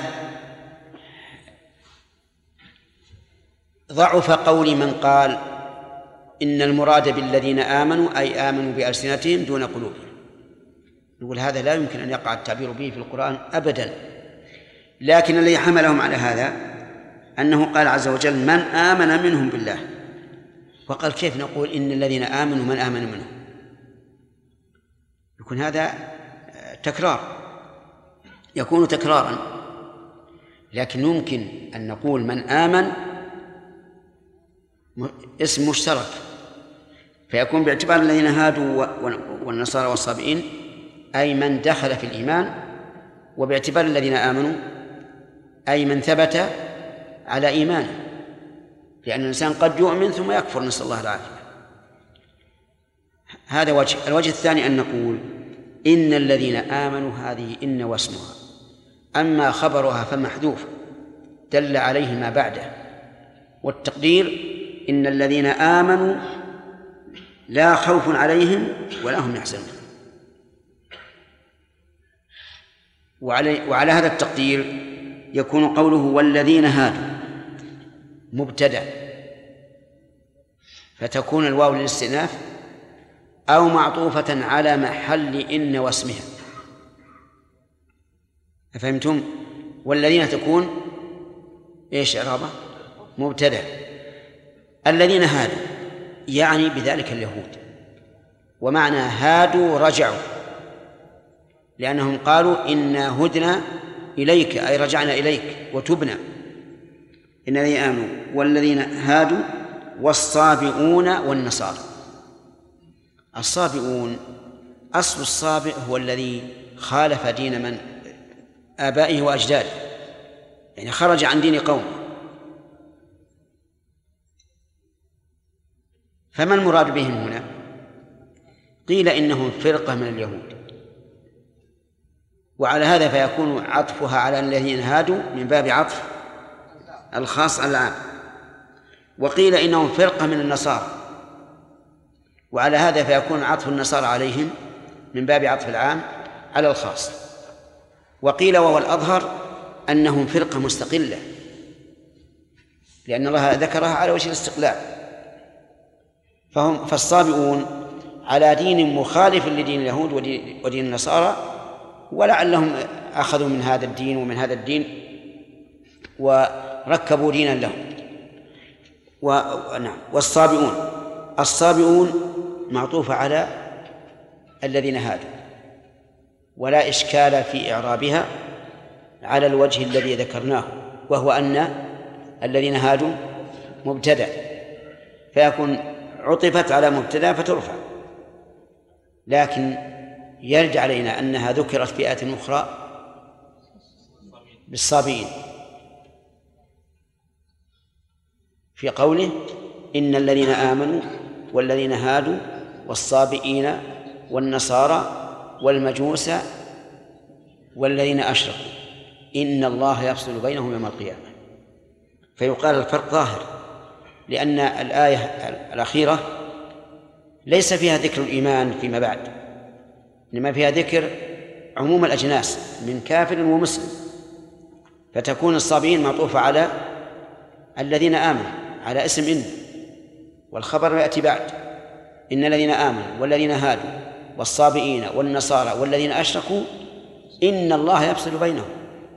ضعف قول من قال إن المراد بالذين آمنوا أي آمنوا بألسنتهم دون قلوبهم. نقول هذا لا يمكن أن يقع التعبير به في القرآن أبدا، لكن الذي حملهم على هذا أنه قال عز وجل من آمن منهم بالله، فقال كيف نقول إن الذين آمنوا من آمن منهم؟ يكون هذا تكرار، يكون تكرارا، لكن يمكن أن نقول من آمن اسم مشترك، فيكون باعتبار الذين هادوا والنصارى والصابئين أي من دخل في الإيمان، وباعتبار الذين آمنوا أي من ثبت على إيمانه، لأن الإنسان قد يؤمن ثم يكفر، نسأل الله العافية. هذا وجه. الوجه الثاني أن نقول إن الذين آمنوا هذه إن واسمها، أما خبرها فمحذوف دل عليه ما بعده، والتقدير إن الذين آمنوا لا خوف عليهم ولا هم يحزنون. وعلى هذا التقدير يكون قوله والذين هادوا مبتدأ، فتكون الواو للاستئناف أو معطوفة على محل إن واسمها. أفهمتم؟ والذين تكون إيش إعرابه؟ مبتدأ. الذين هادوا يعني بذلك اليهود، ومعنى هادوا رجعوا، لأنهم قالوا إنا هدنا إليك أي رجعنا إليك وتبنا. إن الذين آمنوا والذين هادوا والصابئون والنصارى. الصابئون أصل الصابئ هو الذي خالف دين من آبائه وأجداده، يعني خرج عن دين قومه. فما المراد بهم هنا؟ قيل إنهم فرقة من اليهود، وعلى هذا فيكون عطفها على الذين هادوا من باب عطف الخاص على العام. وقيل إنهم فرقة من النصارى، وعلى هذا فيكون عطف النصارى عليهم من باب عطف العام على الخاص. وقيل وهو الأظهر أنهم فرقة مستقلة، لأن الله ذكرها على وجه الاستقلال. فالصابئون على دين مخالف لدين اليهود ودين النصارى، ولعلهم أخذوا من هذا الدين ومن هذا الدين وركبوا دينا لهم. ونعم. والصابئون، الصابئون معطوفة على الذين هادوا، ولا إشكال في إعرابها على الوجه الذي ذكرناه، وهو أن الذين هادوا مبتدأ، فيكون عطفت على مبتدأ فترفع. لكن يرجع علينا أنها ذكرت في آية أخرى بالصابئين في قوله إن الذين آمنوا والذين هادوا والصابئين والنصارى والمجوس والذين أشركوا إن الله يفصل بينهم يوم القيامة. فيقال الفرق ظاهر، لأن الآية الأخيرة ليس فيها ذكر الإيمان فيما بعد، إنما فيها ذكر عموم الأجناس من كافر ومسلم، فتكون الصابئين معطوفة على الذين آمنوا على اسم إن، والخبر يأتي بعد إن الذين آمنوا والذين هادوا والصابئين والنصارى والذين أشركوا إن الله يفصل بينهم.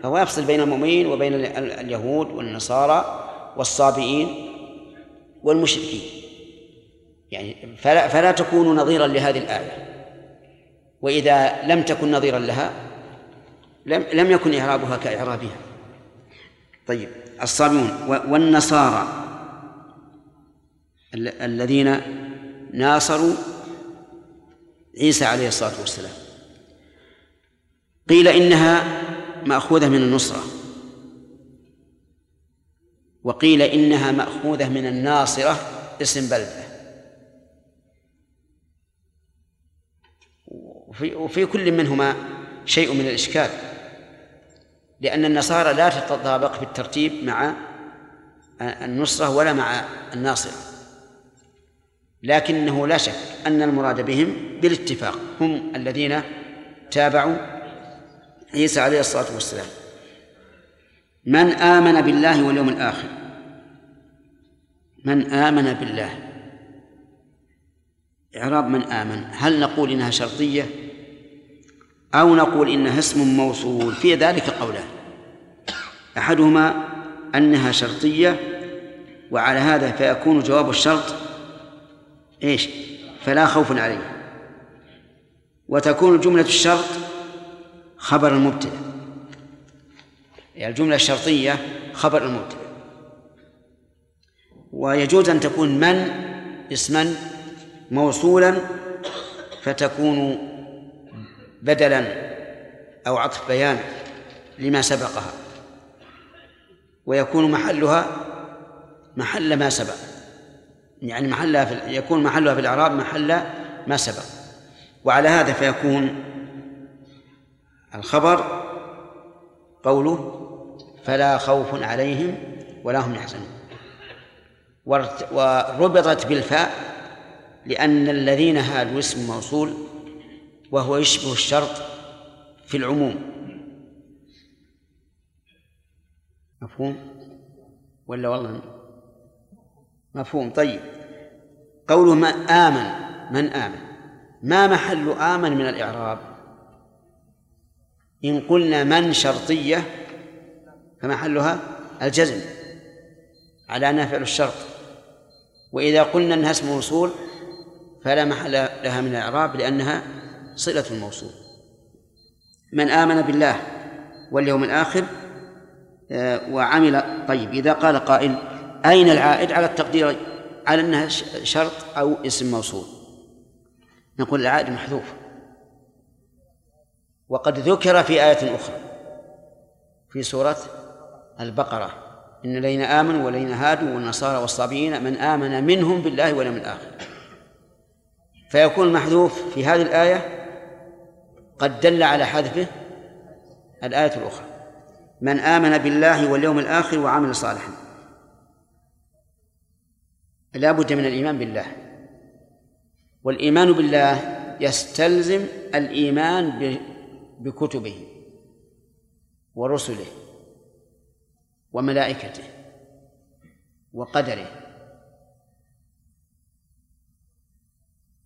فهو يفصل بين المؤمنين وبين اليهود والنصارى والصابئين والمشركين، يعني فلا تكون نظيرا لهذه الآية، وإذا لم تكن نظيرا لها لم يكن إعرابها كإعرابها. طيب، الصابئون والنصارى الذين ناصروا عيسى عليه الصلاة والسلام. قيل إنها مأخوذة من النصرة، وقيل إنها مأخوذة من الناصرة اسم بلدة. وفي كل منهما شيء من الإشكال، لأن النصارى لا تتطابق في الترتيب مع النصرة ولا مع الناصرة، لكنه لا شك أن المراد بهم بالاتفاق هم الذين تابعوا عيسى عليه الصلاة والسلام. من آمن بالله واليوم الآخر، من آمن بالله إعراب من آمن، هل نقول إنها شرطية أو نقول إنها اسم موصول؟ في ذلك قولان، أحدهما أنها شرطية، وعلى هذا فيكون جواب الشرط إيش؟ فلا خوف عليه، وتكون جملة الشرط خبر المبتدأ، يعني الجملة الشرطية خبر المبتدأ. ويجوز أن تكون من اسما موصولا فتكون بدلا أو عطف بيان لما سبقها، ويكون محلها محل ما سبق، يعني يكون محلها في الإعراب محل ما سبق. وعلى هذا فيكون الخبر قوله فلا خوف عليهم ولا هم يحزنون، وربطت بالفاء لأن الذين هادوا اسم موصول وهو يشبه الشرط في العموم. مفهوم ولا والله مفهوم؟ طيب، قوله من آمن، من آمن، ما محل آمن من الإعراب؟ إن قلنا من شرطية فمحلها الجزم على أنها فعل الشرط، وإذا قلنا أنها اسم موصول فلا محل لها من الإعراب لأنها صلة الموصول. من آمن بالله واليوم الآخر وعمل. طيب، إذا قال قائل أين العائد على التقدير على أنها شرط أو اسم موصول؟ نقول العائد محذوف، وقد ذكر في آية أخرى في سورة البقرة إن الذين آمنوا والذين هادوا والنصارى والصابئين من آمن منهم بالله واليوم الآخر، فيكون المحذوف في هذه الآية قد دل على حذفه الآية الأخرى، من آمن بالله واليوم الآخر وعمل صالحا. لا بد من الإيمان بالله، والإيمان بالله يستلزم الإيمان بكتبه ورسله وملائكته وقدره.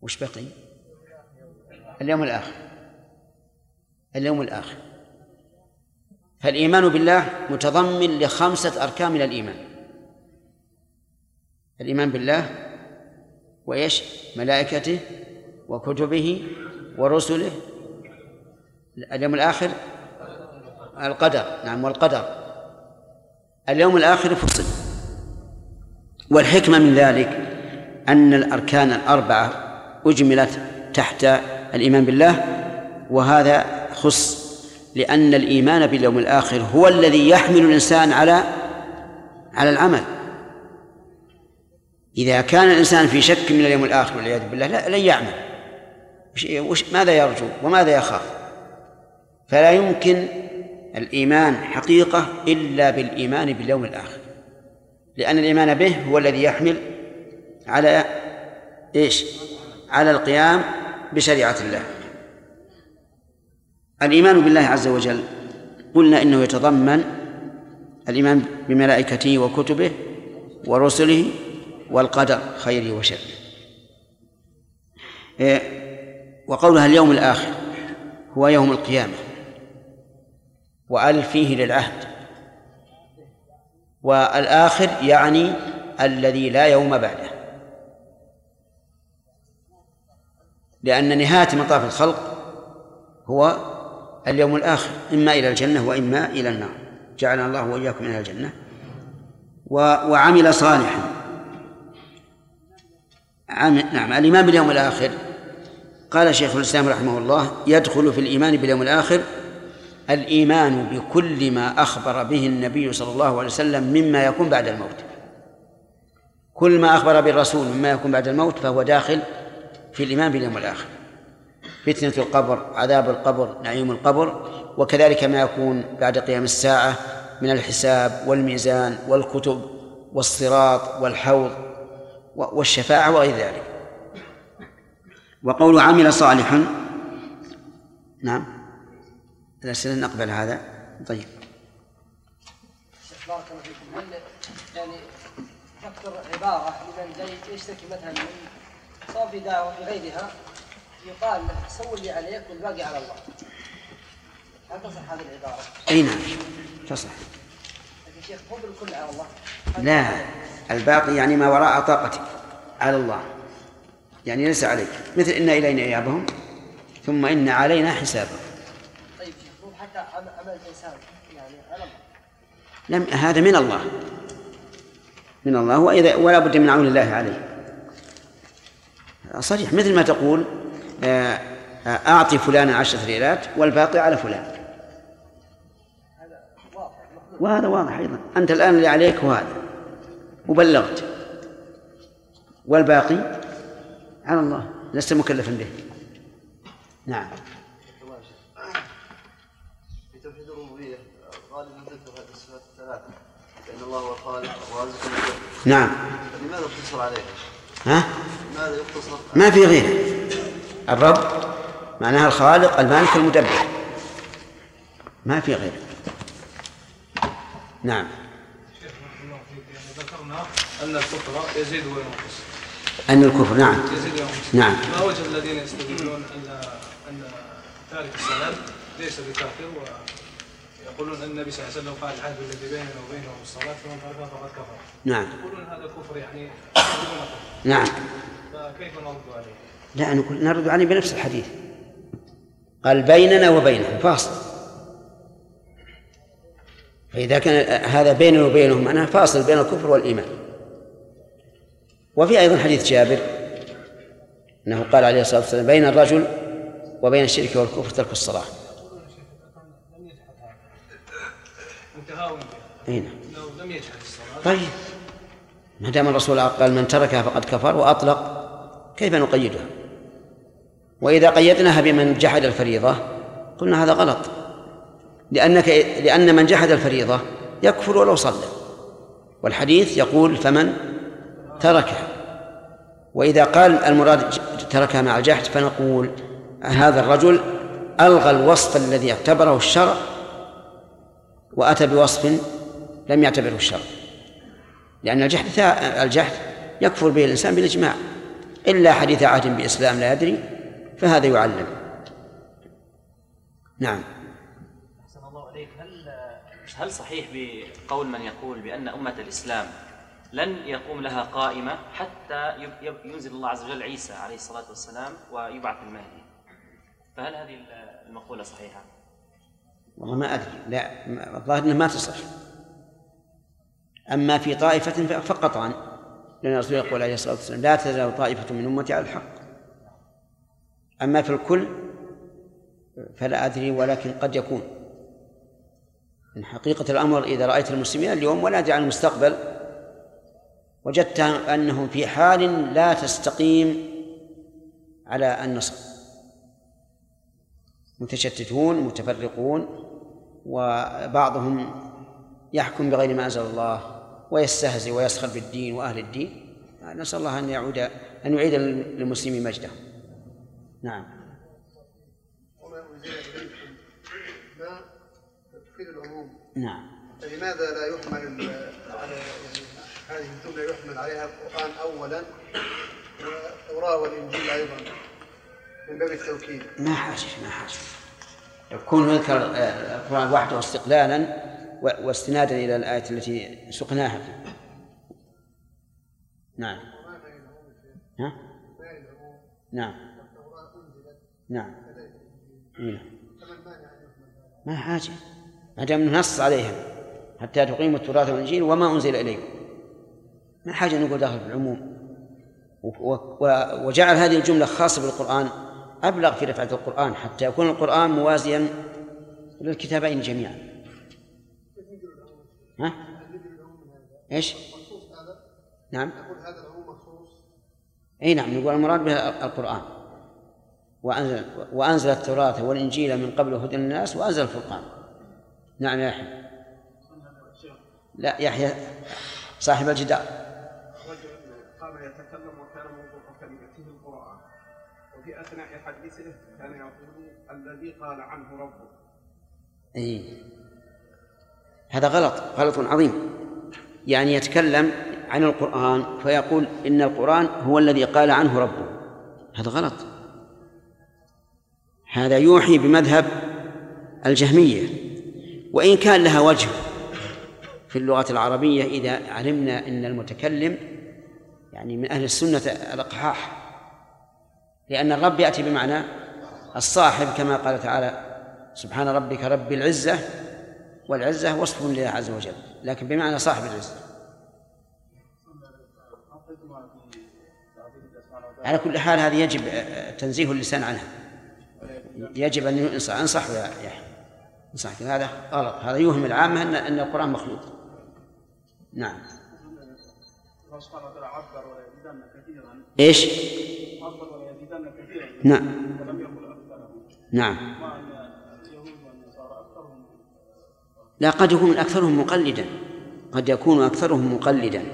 وش بقي؟ اليوم الآخر، اليوم الآخر. فالإيمان بالله متضمن ل5 أركان من الإيمان: الإيمان بالله، وإيش؟ ملائكته وكتبه ورسله، اليوم الآخر، القدر. نعم، والقدر اليوم الآخر فصل. والحكمة من ذلك أن الأركان 4 أجملت تحت الإيمان بالله، وهذا خص لأن الإيمان باليوم الآخر هو الذي يحمل الإنسان على العمل. إذا كان الإنسان في شك من اليوم الآخر والعياذ بالله لن يعمل، ماذا يرجو وماذا يخاف؟ فلا يمكن الإيمان حقيقة إلا بالإيمان باليوم الآخر، لأن الإيمان به هو الذي يحمل على إيش؟ على القيام بشريعة الله. الإيمان بالله عز وجل قلنا إنه يتضمن الإيمان بملائكته وكتبه ورسله والقدر خيره وشره. وقولها اليوم الآخر هو يوم القيامة، وأل فيه للعهد، والآخر يعني الذي لا يوم بعده، لأن نهاية مطاف الخلق هو اليوم الآخر، إما إلى الجنة وإما إلى النار، جعلنا الله وإياكم من الجنة. وعمل صالحا، نعم، الإيمان باليوم الآخر. قال شيخ الإسلام رحمه الله: يدخل في الإيمان باليوم الآخر الإيمان بكل ما أخبر به النبي صلى الله عليه وسلم مما يكون بعد الموت. كل ما أخبر به الرسول مما يكون بعد الموت فهو داخل في الإيمان باليوم الآخر: فتنة القبر، عذاب القبر، نعيم القبر، وكذلك ما يكون بعد قيام الساعة من الحساب والميزان والكتب والصراط والحوض والشفاعة وغير ذلك. وقول عمل صالحا، نعم، الأسئلة نقبل هذا. طيب، بارك الله فيكم. يعني أكثر عبارة لمن يشتكي مثلا من صوبدا وغيرها يقال له سوي اللي عليك والباقي على الله. هل تصح هذه العبارة؟ أي نعم تصح. لكن شيخ مو بالكل على الله. لا الباقي يعني ما وراء طاقتك على الله، يعني ليس عليك، مثل إن إلينا إيابهم ثم إن علينا حسابهم. طيب مو حتى عمل الإنسان يعني على الله. هذا من الله، من الله، ولا بد من عون الله عليه. صحيح، مثل ما تقول أعطي فلانا 10 ريالات والباقي على فلان، وهذا واضح أيضا. أنت الآن اللي عليك وهذا وبلغت، والباقي على الله، لست مكلفا به. نعم. في توحيد الربوبية غالبا ذكر هذه الصفات الثلاثة، لأن الله هو الخالق والرازق. نعم. لماذا اقتصر عليه؟ ها؟ لماذا يقتصر؟ ما في غيره. الرب معناها الخالق المالك المدبر، ما في غيره. نعم. شيخ الله فيك، ذكرنا أن الكفر يزيد وينقص. أن الكفر نعم يزيد وينقص. نعم. ما وجه الذين يستدلون أن تارك الصلاة ليس بكافر، ويقولون أن النبي صلى الله عليه وسلم قال العهد الذي بيننا وبينهم الصلاة فمن تركها فقد كفر. نعم. يقولون هذا كفر يعني. نعم. فكيف نرد عليه؟ لا نرد عليه بنفس الحديث، قال بيننا وبينهم فاصل. فإذا كان هذا بيننا وبينهم معناه فاصل بين الكفر والإيمان. وفي أيضا حديث جابر أنه قال عليه الصلاة والسلام بين الرجل وبين الشرك والكفر ترك الصلاة. أين؟ طيب ما دام الرسول قال من تركها فقد كفر وأطلق، كيف نقيدها؟ وإذا قيدناها بمن جحد الفريضة قلنا هذا غلط، لأن من جحد الفريضة يكفر ولو صلى، والحديث يقول فمن تركها. وإذا قال المراد تركها مع الجحد فنقول هذا الرجل ألغى الوصف الذي اعتبره الشرع وأتى بوصف لم يعتبره الشرع، لأن الجحد يكفر به الإنسان بالإجماع، إلا حديث عهد بإسلام لا يدري، فهذا يعلم. نعم. أحسن الله عليك. هل صحيح بقول من يقول بأن أمة الإسلام لن يقوم لها قائمة حتى ينزل الله عز وجل عيسى عليه الصلاة والسلام ويبعث المهدي؟ فهل هذه المقولة صحيحة؟ والله ما أدري، لا الظاهر أنها ما تصح. أما في طائفة فقطعا، لأن الرسول يقول عليه الصلاة والسلام لا تزال طائفة من أمتي على الحق. أما في الكل فلا أدري، ولكن قد يكون. من حقيقة الأمر إذا رأيت المسلمين اليوم ولا أدري عن المستقبل وجدت أنهم في حال لا تستقيم على النصر، متشتتون متفرقون، وبعضهم يحكم بغير ما أنزل الله ويستهزئ ويسخر بالدين وأهل الدين. نسأل الله أن يعود، أن يعيد للمسلمين مجدهم. نعم. وما أنزل إليكم ما تفيد العموم. نعم. فلماذا لا يحمل على هذه الجملة يحمل عليها القرآن أولا والتوراة والإنجيل أيضا من باب التوكيد؟ ما حاجة. لو كون يذكر القرآن وحده استقلالا واستنادا إلى الآية التي سقناها فيه. نعم. ها؟ نعم. نعم. ما حاجة، ما دام نص عليهم حتى تقيموا التراث والإنجيل وما أنزل إليكم، ما حاجة نقول داخل العموم. وجعل هذه الجملة خاصة بالقرآن أبلغ في رفعة القرآن، حتى يكون القرآن موازيا للكتابين جميعا. ها؟ إيش؟ نعم. أي نعم، نقول المراد به القرآن، وأنزل التوراة والإنجيل من قبل هدى للناس وأنزل الفرقان. نعم يا يحيى. لا يحيى صاحب الجدار. رجل قام يتكلم وكان موضوع كلمته القرآن، وفي أثناء حديثه كان يقول الذي قال عنه ربه. أي هذا غلط عظيم. يعني يتكلم عن القرآن فيقول إن القرآن هو الذي قال عنه ربه، هذا غلط. هذا يوحي بمذهب الجهمية، وإن كان لها وجه في اللغة العربية إذا علمنا أن المتكلم يعني من أهل السنة الإقحاح، لأن الرب يأتي بمعنى الصاحب كما قال تعالى سبحان ربك رب العزة، والعزة وصف لله عز وجل لكن بمعنى صاحب العزة. على كل حال هذه يجب تنزيه اللسان عنها، يجب أن أنصح أنصحك هذا غلط، هذا يوهم العامة أن القرآن مخلوق. نعم. إيش؟ نعم نعم. لا، قد يكون أكثرهم مقلدا، قد يكون أكثرهم مقلدا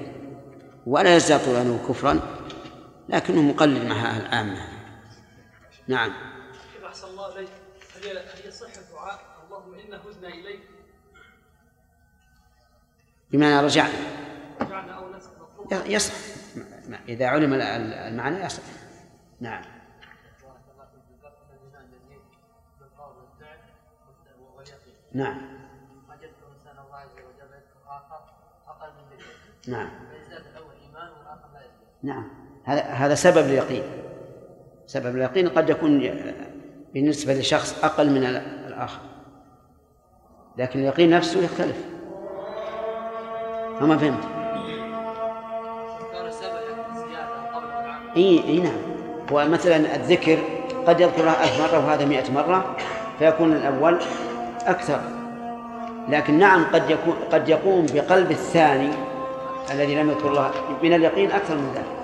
ولا يزداد طولانه كفرا، لكنه مقلد مع العامة. نعم. كيف أحسن الله إليك؟ هل يصح الدعاء اللهم إنا هدنا إليك؟ بمعنى رجعنا أو نسأل؟ يصح إذا علم المعنى يصح. نعم. نعم. نعم. نعم. هذا سبب اليقين. سبب اليقين قد يكون بالنسبة لشخص أقل من الآخر، لكن اليقين نفسه يختلف. ما فهمت؟ إيه نعم. ومثلا الذكر قد يذكرها 1000 مرة وهذا 100 مرة، فيكون الأول أكثر، لكن نعم قد يقوم بقلب الثاني الذي لم يذكر الله من اليقين أكثر من ذلك،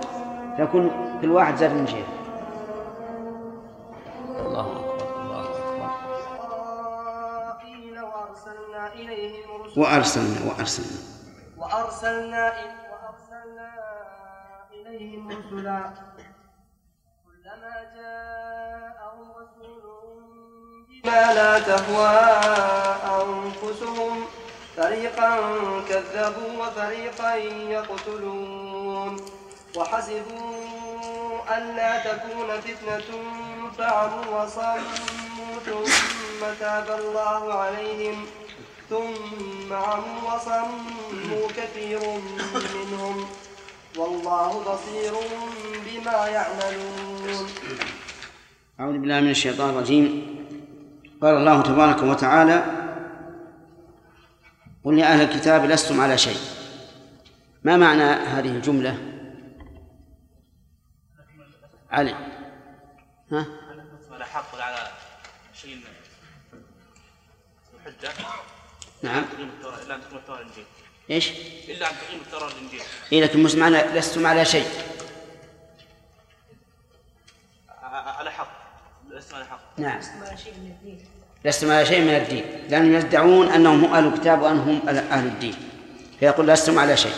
فيكون كل واحد زاد من شيء. الله أكبر الله أكبر. وأرسلنا إليهم رسلا وأرسلنا إليهم رسلا كلما جاءهم رسول بما لا تهوى أنفسهم فريقا كذبوا وفريقا يقتلون وحسبوا ألا تكون فتنة فعموا وصموا ثم تاب الله عليهم ثم عموا وصموا كثير منهم والله بصير بما يعملون. أعوذ بالله من الشيطان الرجيم. قال الله تبارك وتعالى قل يا أهل الكتاب لستم على شيء. ما معنى هذه الجملة؟ علي ها؟ على حق ولا على شيء من الحجة. نعم. إلا أن تقيم التوراة والإنجيل. إيش؟ إلا أن تقيم التوراة والإنجيل. إيه لكن مش معنى لستم على شيء. على حق. لستم على حق. نعم. لستم على شيء من الدين. لستم على شيء من الدين، لأنهم يدعون أنهم هم أهل الكتاب وأنهم أهل الدين، فيقول لستم على شيء.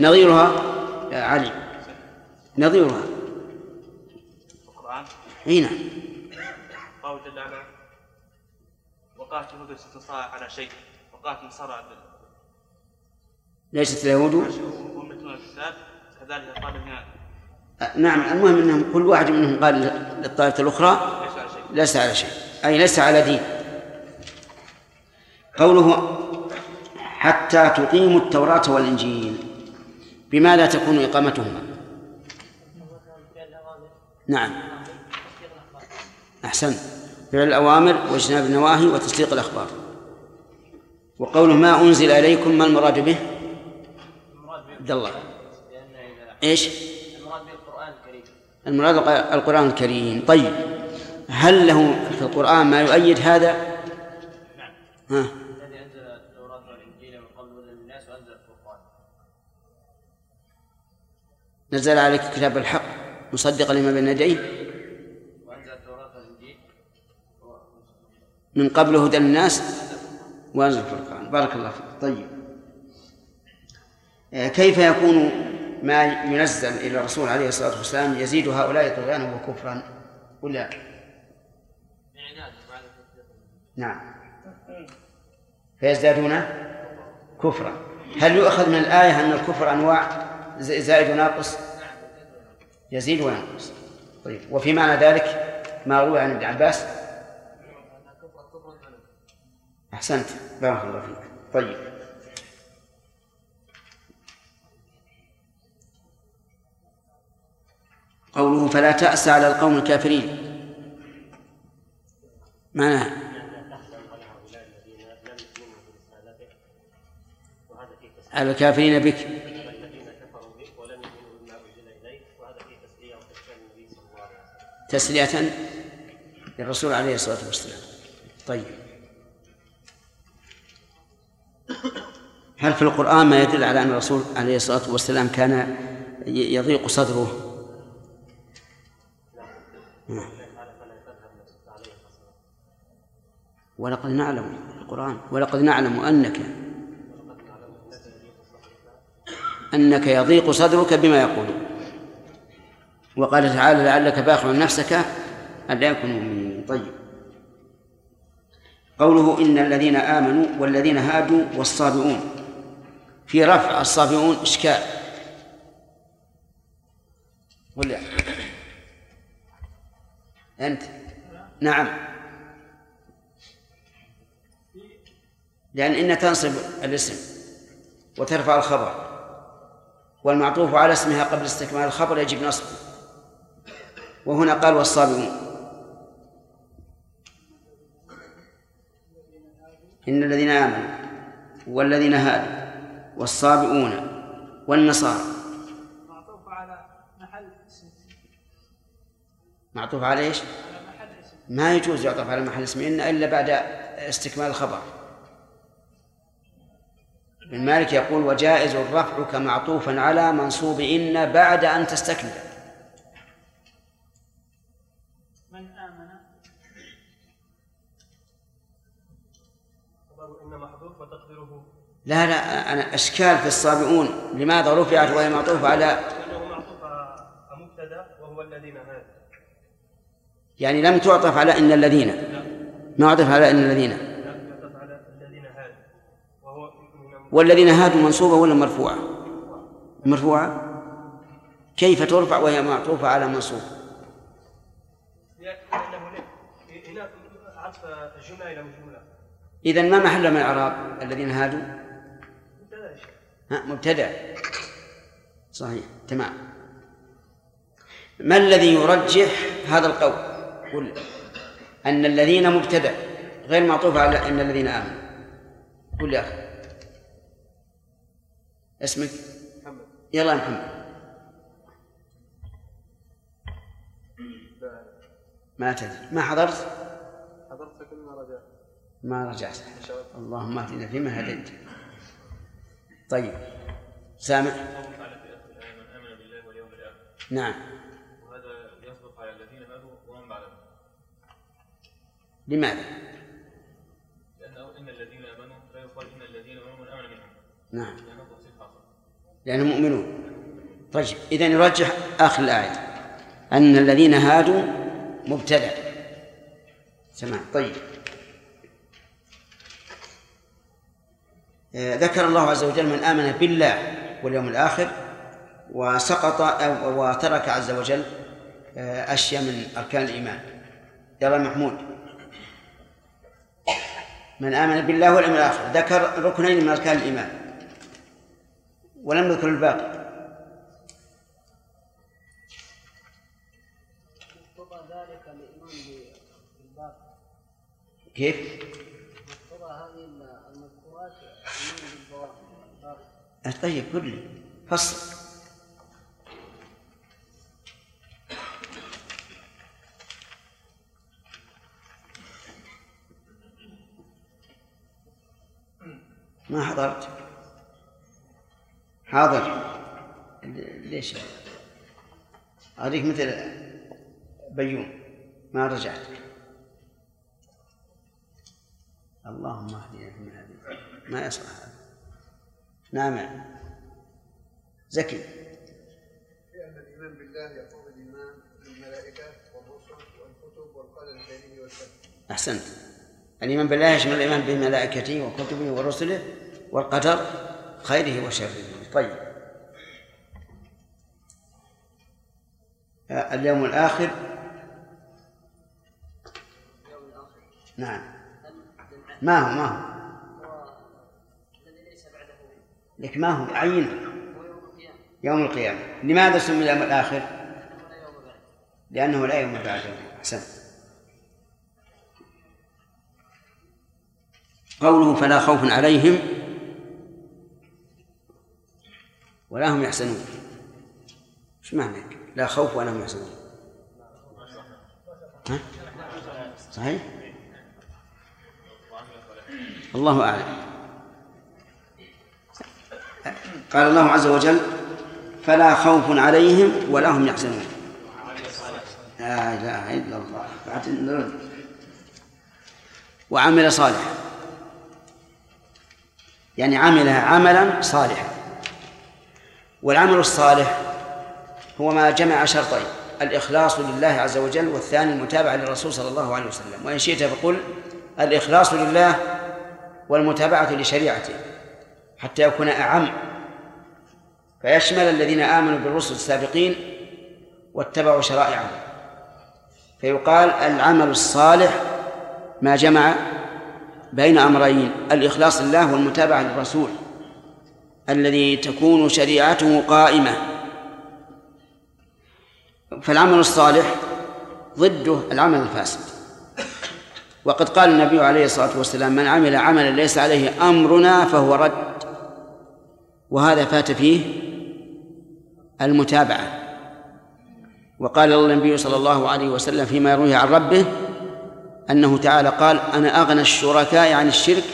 نظيرها علي. نظيرها. هنا قال جل وعلا وقالت اليهود ليست النصارى على شيء وقالت النصارى ليست اليهود ومثلنا الكتاب كذلك قال ابن. نعم. المهم انهم كل واحد منهم قال للطائفه الاخرى ليس على شيء، اي ليس على دين. قوله حتى تقيموا التوراه والانجيل بماذا تكون اقامتهما؟ نعم أحسن، فعل الأوامر واجتناب النواهي وتصديق الأخبار. وقوله ما أنزل إليكم ما المراد به؟ عبد الله. إيش؟ المراد بالقرآن الكريم. المراد القرآن الكريم. طيب هل له في القرآن ما يؤيد هذا؟ نعم. الذي أنزل التوراة والإنجيل من قبل هدى للناس وأنزل الفرقان. نزل عليك كتاب الحق مصدقا لما بين يديه من قبل هدى الناس وأنزل الفرقان. بارك الله فيك. طيب كيف يكون ما ينزل إلى الرسول عليه الصلاة والسلام يزيد هؤلاء طغيانا وكفرا ولا؟ نعم فيزدادون كفرا. هل يؤخذ من الآية أن الكفر أنواع زائد وناقص؟ يزيد وناقص. طيب. وفي معنى ذلك ما روى عن ابن عباس. أحسنت، بارك الله فيك. طيب، قوله فلا تأس على القوم الكافرين، معناه على الكافرين بك، تسلية للرسول عليه الصلاة والسلام. طيب، هل في القرآن ما يدل على أن الرسول عليه الصلاة والسلام كان يضيق صدره؟ ولقد نعلم القرآن، ولقد نعلم أنك يضيق صدرك بما يقولون، وقال تعالى لعلك باخع نفسك ألا يكونوا مؤمنين. طيب، قوله إن الذين آمنوا والذين هادوا والصابئون، في رفع الصابئون إشكال، ولا أنت؟ نعم، لأن إن تنصب الاسم وترفع الخبر، والمعطوف على اسمها قبل استكمال الخبر يجب نصبه، وهنا قال والصابئون. إن الذين آمنوا والذين هادوا والصابئون والنصارى، معطوف على محل اسم، معطوف على إيش؟ ما يجوز يعطف على محل اسم إلا بعد استكمال الخبر. ابن مالك يقول وجائز الرفع كمعطوفا على منصوب إن بعد أن تستكمل. من آمن إن محذوف وتقديره لا أنا أشكال في الصابئون، لماذا رفعت وهي معطوفة على؟ لأنه معطوف مبتدأ وهو الذين هاد، يعني لم تعطف على إن الذين، لا ما عطف على إن الذين، والذين هادوا منصوبة ولا مرفوعة؟ مرفوعة. كيف ترفع وهي معطوفة على منصوب؟ هنا عطف جملة إلى جملة. إذن ما محل من الإعراب الذين هادوا؟ مبتدأ، صحيح، تمام. ما الذي يرجح هذا القول؟ قل أن الذين مبتدأ غير معطوف على أن الذين آمنوا. قل يا أخي اسمك محمد، يلا محمد. ما تدري، ما حضرت؟ حضرت لكن ما رجعت. اللهم اهدنا فيما هديت. طيب، سامع. نعم، وهذا يصدق على الذين امنوا وهم بعلموا. لماذا؟ لانه ان الذين امنوا لا يقال ان الذين هم امن منهم. نعم، لأنهم مؤمنون. طيب، إذن يرجح آخر الآية أن الذين هادوا مبتدأ. سمع. طيب، ذكر الله عز وجل من آمن بالله واليوم الآخر، وسقط وترك عز وجل أشياء من أركان الإيمان. يلا محمود. من آمن بالله واليوم الآخر، ذكر ركنين من أركان الإيمان ولم يذكر الباقي. اقتضى ذلك الإيمان بالباقي. كيف؟ اقتضى هذه المذكورات الإيمان بالباقي. طيب، كل فصل. ما حضرت؟ حاضر. ليش؟ أريك مثل بيوم ما رجعت. اللهم اهدنا من هذه، ما يصلح هذا. نعم زكي. لأن الإيمان بالله يقوم الإيمان بالملائكة والرسل والكتب والقدر الكريم والقدر. أحسنت. الإيمان بالله يشمل الإيمان بملائكته وكتبه ورسله والقدر خيره وشره. طيب، اليوم الآخر. نعم. ما هو لك ما هو عينه يوم القيامة. لماذا سمي اليوم الآخر؟ لأنه لا يوم بعده. أحسن. قوله فلا خوف عليهم ولا هم يحزنون، ايش معنى لا خوف ولا هم يحزنون؟ صحيح؟ الله أعلم. قال الله عز وجل فلا خوف عليهم ولا هم يحزنون. لا إله إلا الله. وعمل صالحا، يعني عملها عملا صالحا. والعمل الصالح هو ما جمع شرطين: الإخلاص لله عز وجل، والثاني المتابعة للرسول صلى الله عليه وسلم. وإن شئت فقل الإخلاص لله والمتابعة لشريعته حتى يكون أعم، فيشمل الذين آمنوا بالرسل السابقين واتبعوا شرائعهم. فيقال العمل الصالح ما جمع بين أمرين: الإخلاص لله والمتابعة للرسول الذي تكون شريعته قائمة. فالعمل الصالح ضده العمل الفاسد، وقد قال النبي عليه الصلاة والسلام من عمل عملا ليس عليه أمرنا فهو رد. وهذا فات فيه المتابعة. وقال النبي صلى الله عليه وسلم فيما يرويه عن ربه أنه تعالى قال أنا أغنى الشركاء عن الشرك،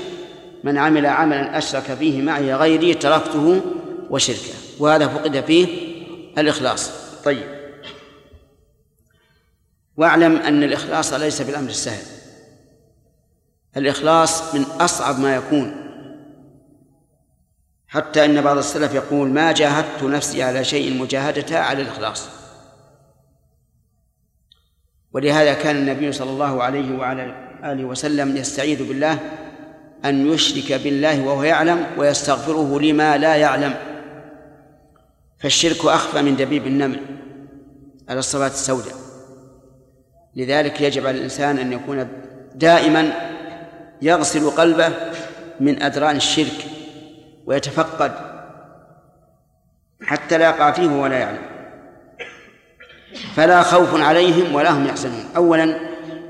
من عمل عملا أشرك فيه معي غيري تركته وشركه. وهذا فقد فيه الإخلاص. طيب، واعلم أن الإخلاص ليس بالأمر السهل. الإخلاص من أصعب ما يكون، حتى أن بعض السلف يقول ما جاهدت نفسي على شيء مجاهدتها على الإخلاص. ولهذا كان النبي صلى الله عليه وعلى آله وسلم يستعيذ بالله أن يشرك بالله وهو يعلم ويستغفره لما لا يعلم، فالشرك أخفى من دبيب النمل على الصفحة السوداء. لذلك يجب على الإنسان أن يكون دائما يغسل قلبه من أدران الشرك ويتفقد حتى لا يقع فيه ولا يعلم. فلا خوف عليهم ولا هم يحزنون. أولا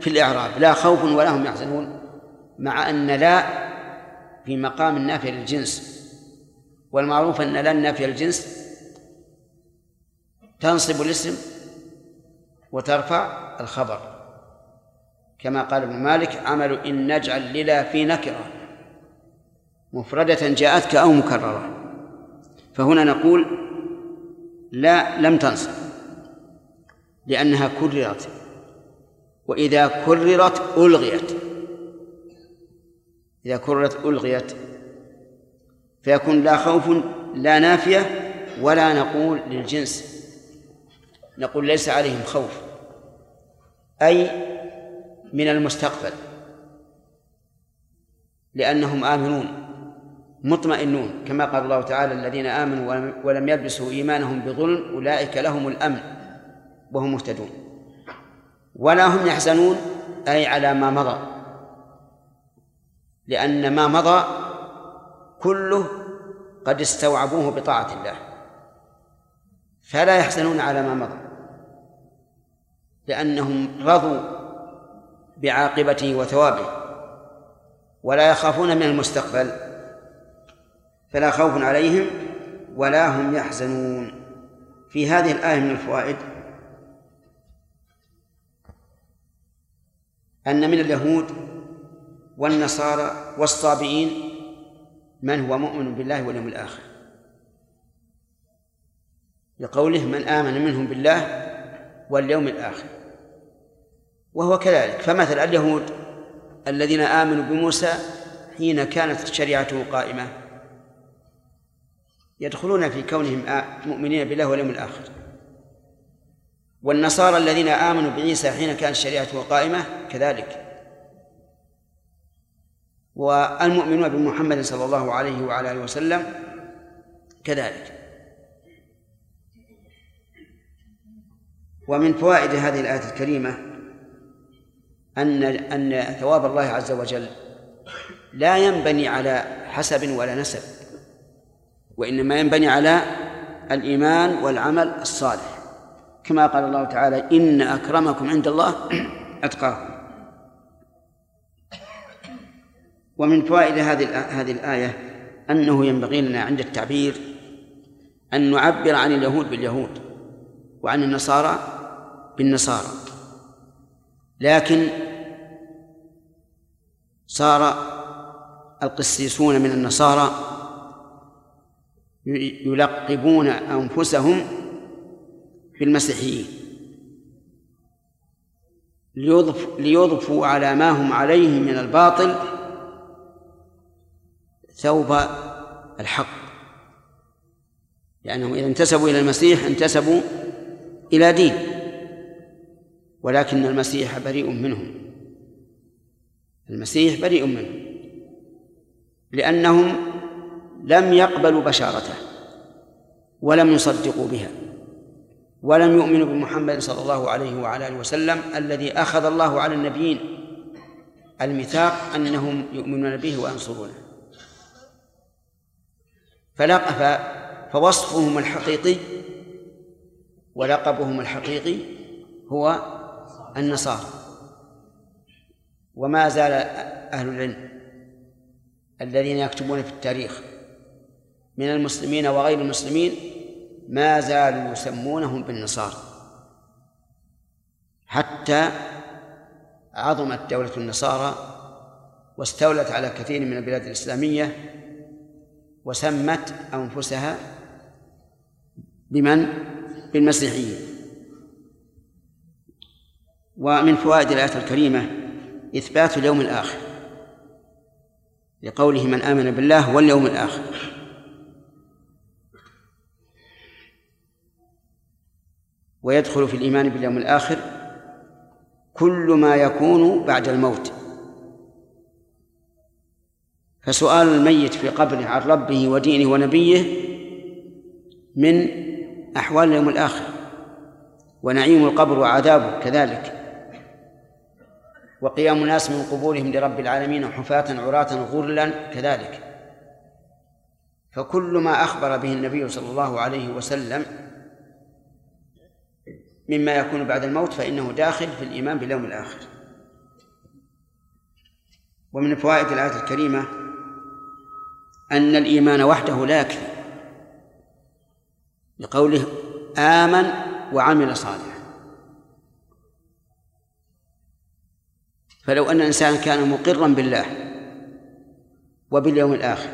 في الإعراب لا خوف ولا هم يحزنون، مع أن لا في مقام النافية للجنس، والمعروف أن لا النافية للجنس تنصب الاسم وترفع الخبر، كما قال ابن مالك عمل إن نجعل للا في نكرة مفردة جاءتك أو مكررة. فهنا نقول لا لم تنصب لأنها كررت، وإذا كررت ألغيت، إذا كررت ألغيت، فيكون لا خوف لا نافية، ولا نقول للجنس، نقول ليس عليهم خوف، أي من المستقبل، لأنهم آمنون مطمئنون، كما قال الله تعالى الذين آمنوا ولم يلبسوا إيمانهم بظلم أولئك لهم الأمن وهم مهتدون. ولا هم يحزنون أي على ما مضى، لأن ما مضى كله قد استوعبوه بطاعة الله، فلا يحزنون على ما مضى لأنهم رضوا بعاقبته وثوابه، ولا يخافون من المستقبل. فلا خوف عليهم ولا هم يحزنون. في هذه الآية من الفوائد أن من اليهود والنصارى والصابئين من هو مؤمن بالله واليوم الآخر، لقوله من آمن منهم بالله واليوم الآخر، وهو كذلك. فمثل اليهود الذين آمنوا بموسى حين كانت شريعته قائمة يدخلون في كونهم مؤمنين بالله واليوم الآخر، والنصارى الذين آمنوا بعيسى حين كانت شريعته قائمة كذلك، والمؤمنون بمحمد صلى الله عليه وعلى آله وسلم كذلك. ومن فوائد هذه الآية الكريمة أن ثواب الله عز وجل لا ينبني على حسب ولا نسب، وإنما ينبني على الإيمان والعمل الصالح، كما قال الله تعالى: إن أكرمكم عند الله أتقاكم. ومن فوائد هذه الآية أنه ينبغي لنا عند التعبير أن نعبر عن اليهود باليهود وعن النصارى بالنصارى، لكن صار القسيسون من النصارى يلقبون أنفسهم بالمسيحيين ليضفوا على ما هم عليه من الباطل ثوب الحق، لأنهم إذا انتسبوا إلى المسيح انتسبوا إلى دين، ولكن المسيح بريء منهم، المسيح بريء منهم، لأنهم لم يقبلوا بشارته ولم يصدقوا بها ولم يؤمنوا بمحمد صلى الله عليه وعلى آله وسلم الذي أخذ الله على النبيين الميثاق أنهم يؤمنون به وينصرونه. فوصفهم الحقيقي ولقبهم الحقيقي هو النصارى، وما زال أهل العلم الذين يكتبون في التاريخ من المسلمين وغير المسلمين ما زالوا يسمونهم بالنصارى، حتى عظمت دولة النصارى واستولت على كثير من البلاد الإسلامية وسمت أنفسها بمن؟ بالمسيحيين. ومن فوائد الآية الكريمة إثبات اليوم الآخر لقوله: من آمن بالله واليوم الآخر. ويدخل في الإيمان باليوم الآخر كل ما يكون بعد الموت، فسؤال الميت في قبره عن ربه ودينه ونبيه من أحوال اليوم الآخر، ونعيم القبر وعذابه كذلك، وقيام الناس من قبورهم لرب العالمين حفاة عراة غرلا كذلك. فكل ما أخبر به النبي صلى الله عليه وسلم مما يكون بعد الموت فإنه داخل في الإيمان باليوم الآخر. ومن فوائد الآية الكريمة أن الإيمان وحده لا يكفي، لقوله: آمن وعمل صالحا. فلو أن الإنسان كان مقرا بالله وباليوم الآخر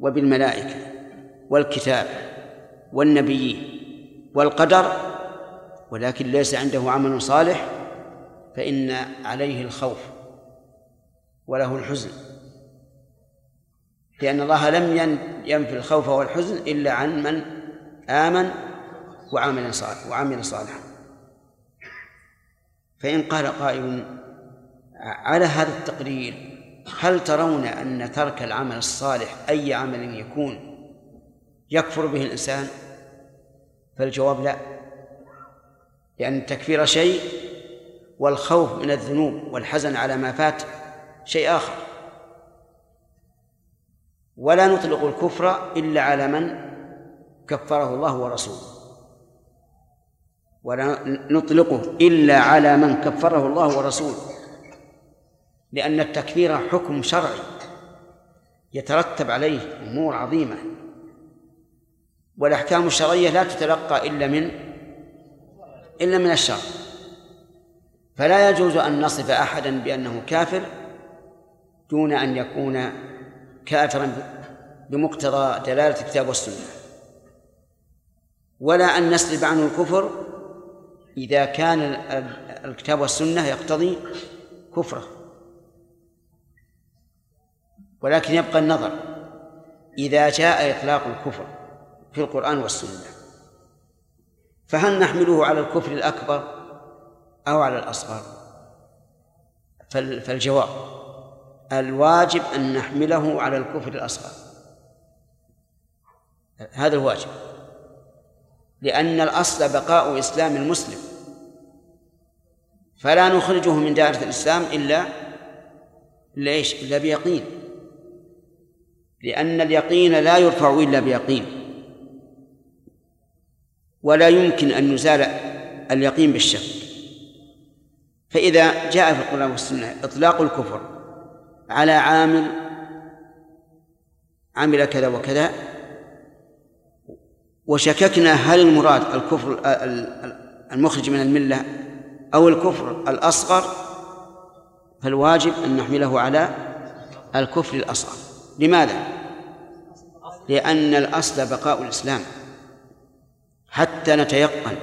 وبالملائكة والكتاب والنبيين والقدر ولكن ليس عنده عمل صالح فإن عليه الخوف وله الحزن، لأن الله لم ينفي الخوف والحزن إلا عن من آمن وعمل صالحا. فإن قال قائل على هذا التقرير: هل ترون أن ترك العمل الصالح أي عمل يكون يكفر به الإنسان؟ فالجواب لا، لأن التكفير شيء والخوف من الذنوب والحزن على ما فات شيء آخر، ولا نطلق الكفر إلا على من كفره الله ورسوله، ولا نطلقه إلا على من كفره الله ورسوله، لأن التكفير حكم شرعي يترتب عليه أمور عظيمة، والأحكام الشرعية لا تتلقى إلا من الشرع، فلا يجوز أن نصف أحدا بأنه كافر دون أن يكون كافرا بمقتضى دلالة الكتاب والسنة، ولا أن نسلب عنه الكفر إذا كان الكتاب والسنة يقتضي كفره. ولكن يبقى النظر إذا جاء إطلاق الكفر في القرآن والسنة، فهل نحمله على الكفر الأكبر أو على الأصغر؟ فالجواب: الواجب أن نحمله على الكفر الأصغر، هذا الواجب، لأن الأصل بقاء إسلام المسلم فلا نخرجه من دائرة الإسلام إلا إيش؟ إلا بيقين، لأن اليقين لا يرفع إلا بيقين، ولا يمكن أن نزال اليقين بالشك. فإذا جاء في القرآن والسنة إطلاق الكفر على عامل عمل كذا وكذا وشككنا هل المراد الكفر المخرج من الملة أو الكفر الأصغر، فالواجب أن نحمله على الكفر الأصغر. لماذا؟ لأن الأصل بقاء الإسلام حتى نتيقن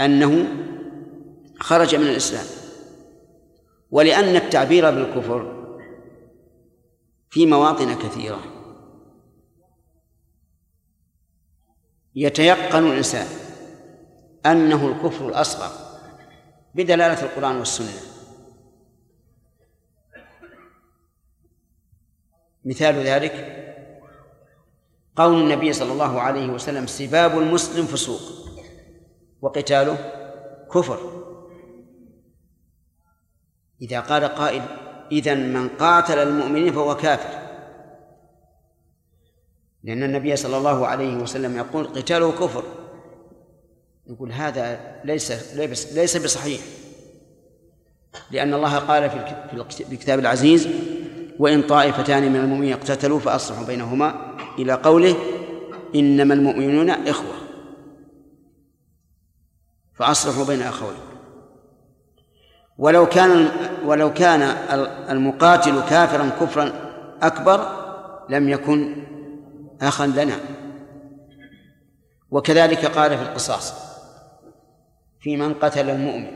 أنه خرج من الإسلام، ولأن التعبير بالكفر في مواطن كثيرة يتيقن الإنسان أنه الكفر الأصغر بدلالة القرآن والسنة. مثال ذلك قول النبي صلى الله عليه وسلم: سباب المسلم فسوق وقتاله كفر. إذا قال قائل: إذن من قاتل المؤمنين فهو كافر، لأن النبي صلى الله عليه وسلم يقول قتاله كفر، يقول هذا ليس بصحيح، لأن الله قال في الكتاب العزيز: وإن طائفتان من المؤمنين اقتتلوا فأصلحوا بينهما، إلى قوله: إنما المؤمنون إخوة فأصلحوا بين أخوين. ولو كان المقاتل كافرا كفرا أكبر لم يكن أخا لنا. وكذلك قال في القصاص في من قتل المؤمن،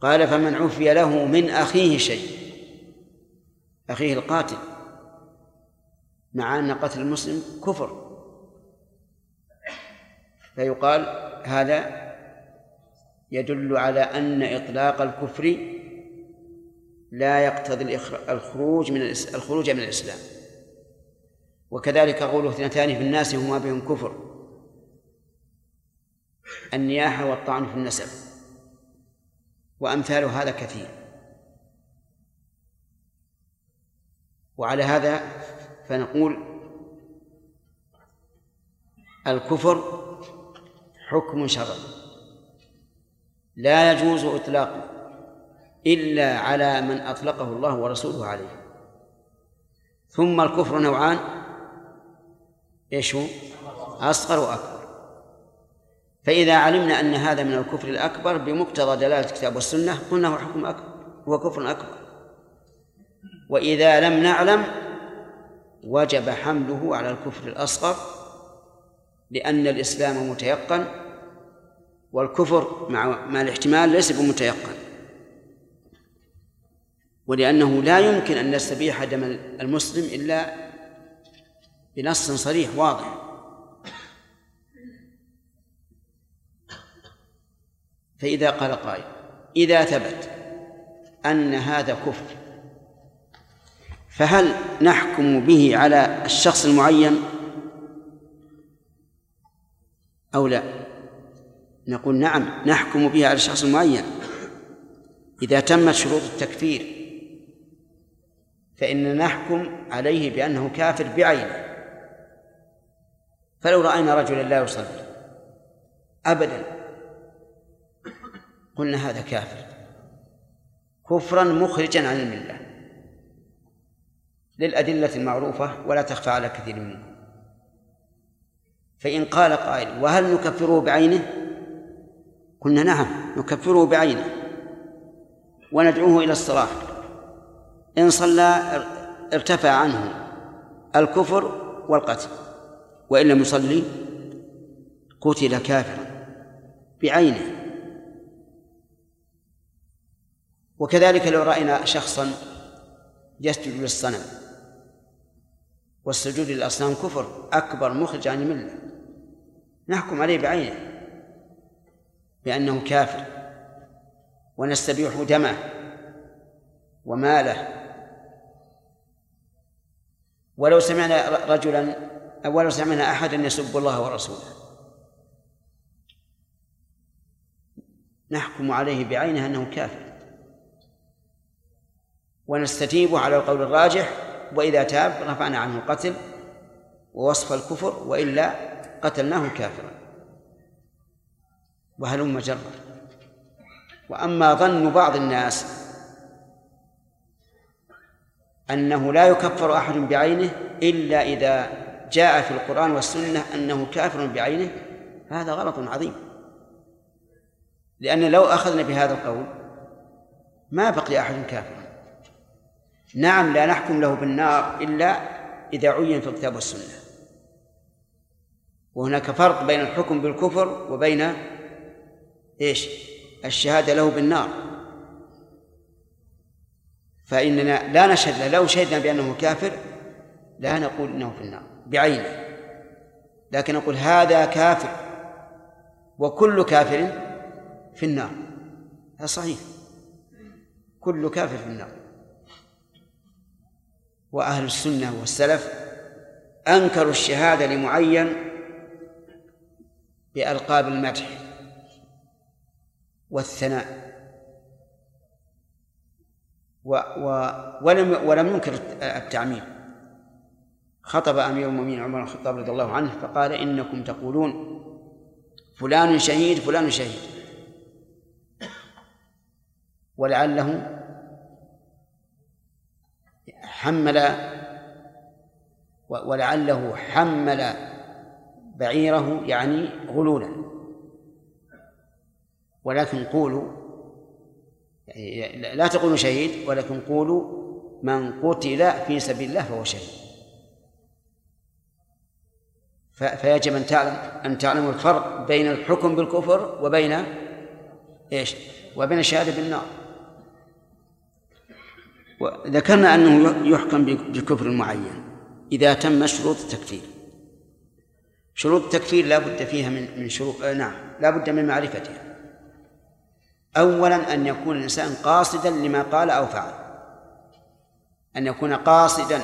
قال: فمن عفي له من أخيه شيء، أخيه القاتل، مع أن قتل المسلم كفر، فيقال هذا يدل على أن إطلاق الكفر لا يقتضي الخروج من الإسلام. وكذلك قوله: اثنتان في الناس هما بهم كفر، النياحة والطعن في النسب، وأمثال هذا كثير. وعلى هذا فنقول: الكفر حكم شرعي لا يجوز إطلاقه إلا على من أطلقه الله ورسوله عليه. ثم الكفر نوعان، إيش هو؟ أصغر وأكبر. فإذا علمنا أن هذا من الكفر الأكبر بمقتضى دلالة الكتاب والسنة قلنا هو حكم أكبر، هو كفر أكبر. وإذا لم نعلم وجب حمله على الكفر الأصغر، لأن الإسلام متيقن والكفر مع الاحتمال ليس بمتيقن، ولأنه لا يمكن أن نستبيح دم المسلم إلا بنص صريح واضح. فإذا قال قائل: إذا ثبت أن هذا كفر فهل نحكم به على الشخص المعين أو لا؟ نقول: نعم، نحكم بها على الشخص المعين. إذا تمت شروط التكفير فإننا نحكم عليه بأنه كافر بعينه. فلو رأينا رجلا لا يصلي أبدا قلنا هذا كافر كفرا مخرجا عن الملة، للأدلة المعروفة ولا تخفى على كثير منكم. فإن قال قائل: وهل نكفره بعينه؟ قلنا: نعم، نكفره بعينه وندعوه إلى الصلاة. إن صلى ارتفع عنه الكفر والقتل، وإن لم يصلي قتل كافرا بعينه. وكذلك لو رأينا شخصا يسجد للصنم، والسجود للأصنام كفر أكبر مخرج عن الملة، نحكم عليه بعينه بأنه كافر ونستبيح دمه وماله. ولو سمعنا رجلا أو لو سمعنا أحدا يسب الله ورسوله نحكم عليه بعينه أنه كافر ونستتيب على القول الراجح، وإذا تاب رفعنا عنه القتل ووصف الكفر، وإلا قتلناه كافرا وهلم جرا. وأما ظن بعض الناس أنه لا يكفر أحد بعينه إلا إذا جاء في القرآن والسنة أنه كافر بعينه، فهذا غلط عظيم، لأن لو أخذنا بهذا القول ما بقي أحد كافر. نعم لا نحكم له بالنار إلا إذا عين في الكتاب والسنة، وهناك فرق بين الحكم بالكفر وبين الشهادة له بالنار، فإننا لا نشهد له، لو شهدنا بأنه كافر لا نقول إنه في النار بعينه، لكن نقول هذا كافر وكل كافر في النار. هذا صحيح، كل كافر في النار. وأهل السنة والسلف أنكروا الشهادة لمعين بألقاب المدح والثناء، ولم ينكر التعميم. خطب أمير المؤمنين عمر بن الخطاب رضي الله عنه فقال: إنكم تقولون فلان شهيد فلان شهيد، ولعله حمل بعيره يعني غلولا، ولكن قولوا لا تقولوا شهيد، ولكن قولوا من قتل في سبيل الله فهو شهيد. فيجب أن تعلموا الفرق بين الحكم بالكفر وبين وبين الشهادة بالنار. وذكرنا أنه يحكم بكفر معين إذا تم شروط التكفير. شروط التكفير لا بد فيها من شروط، لا بد من معرفتها. أولا أن يكون الإنسان قاصدا لما قال أو فعل، أن يكون قاصدا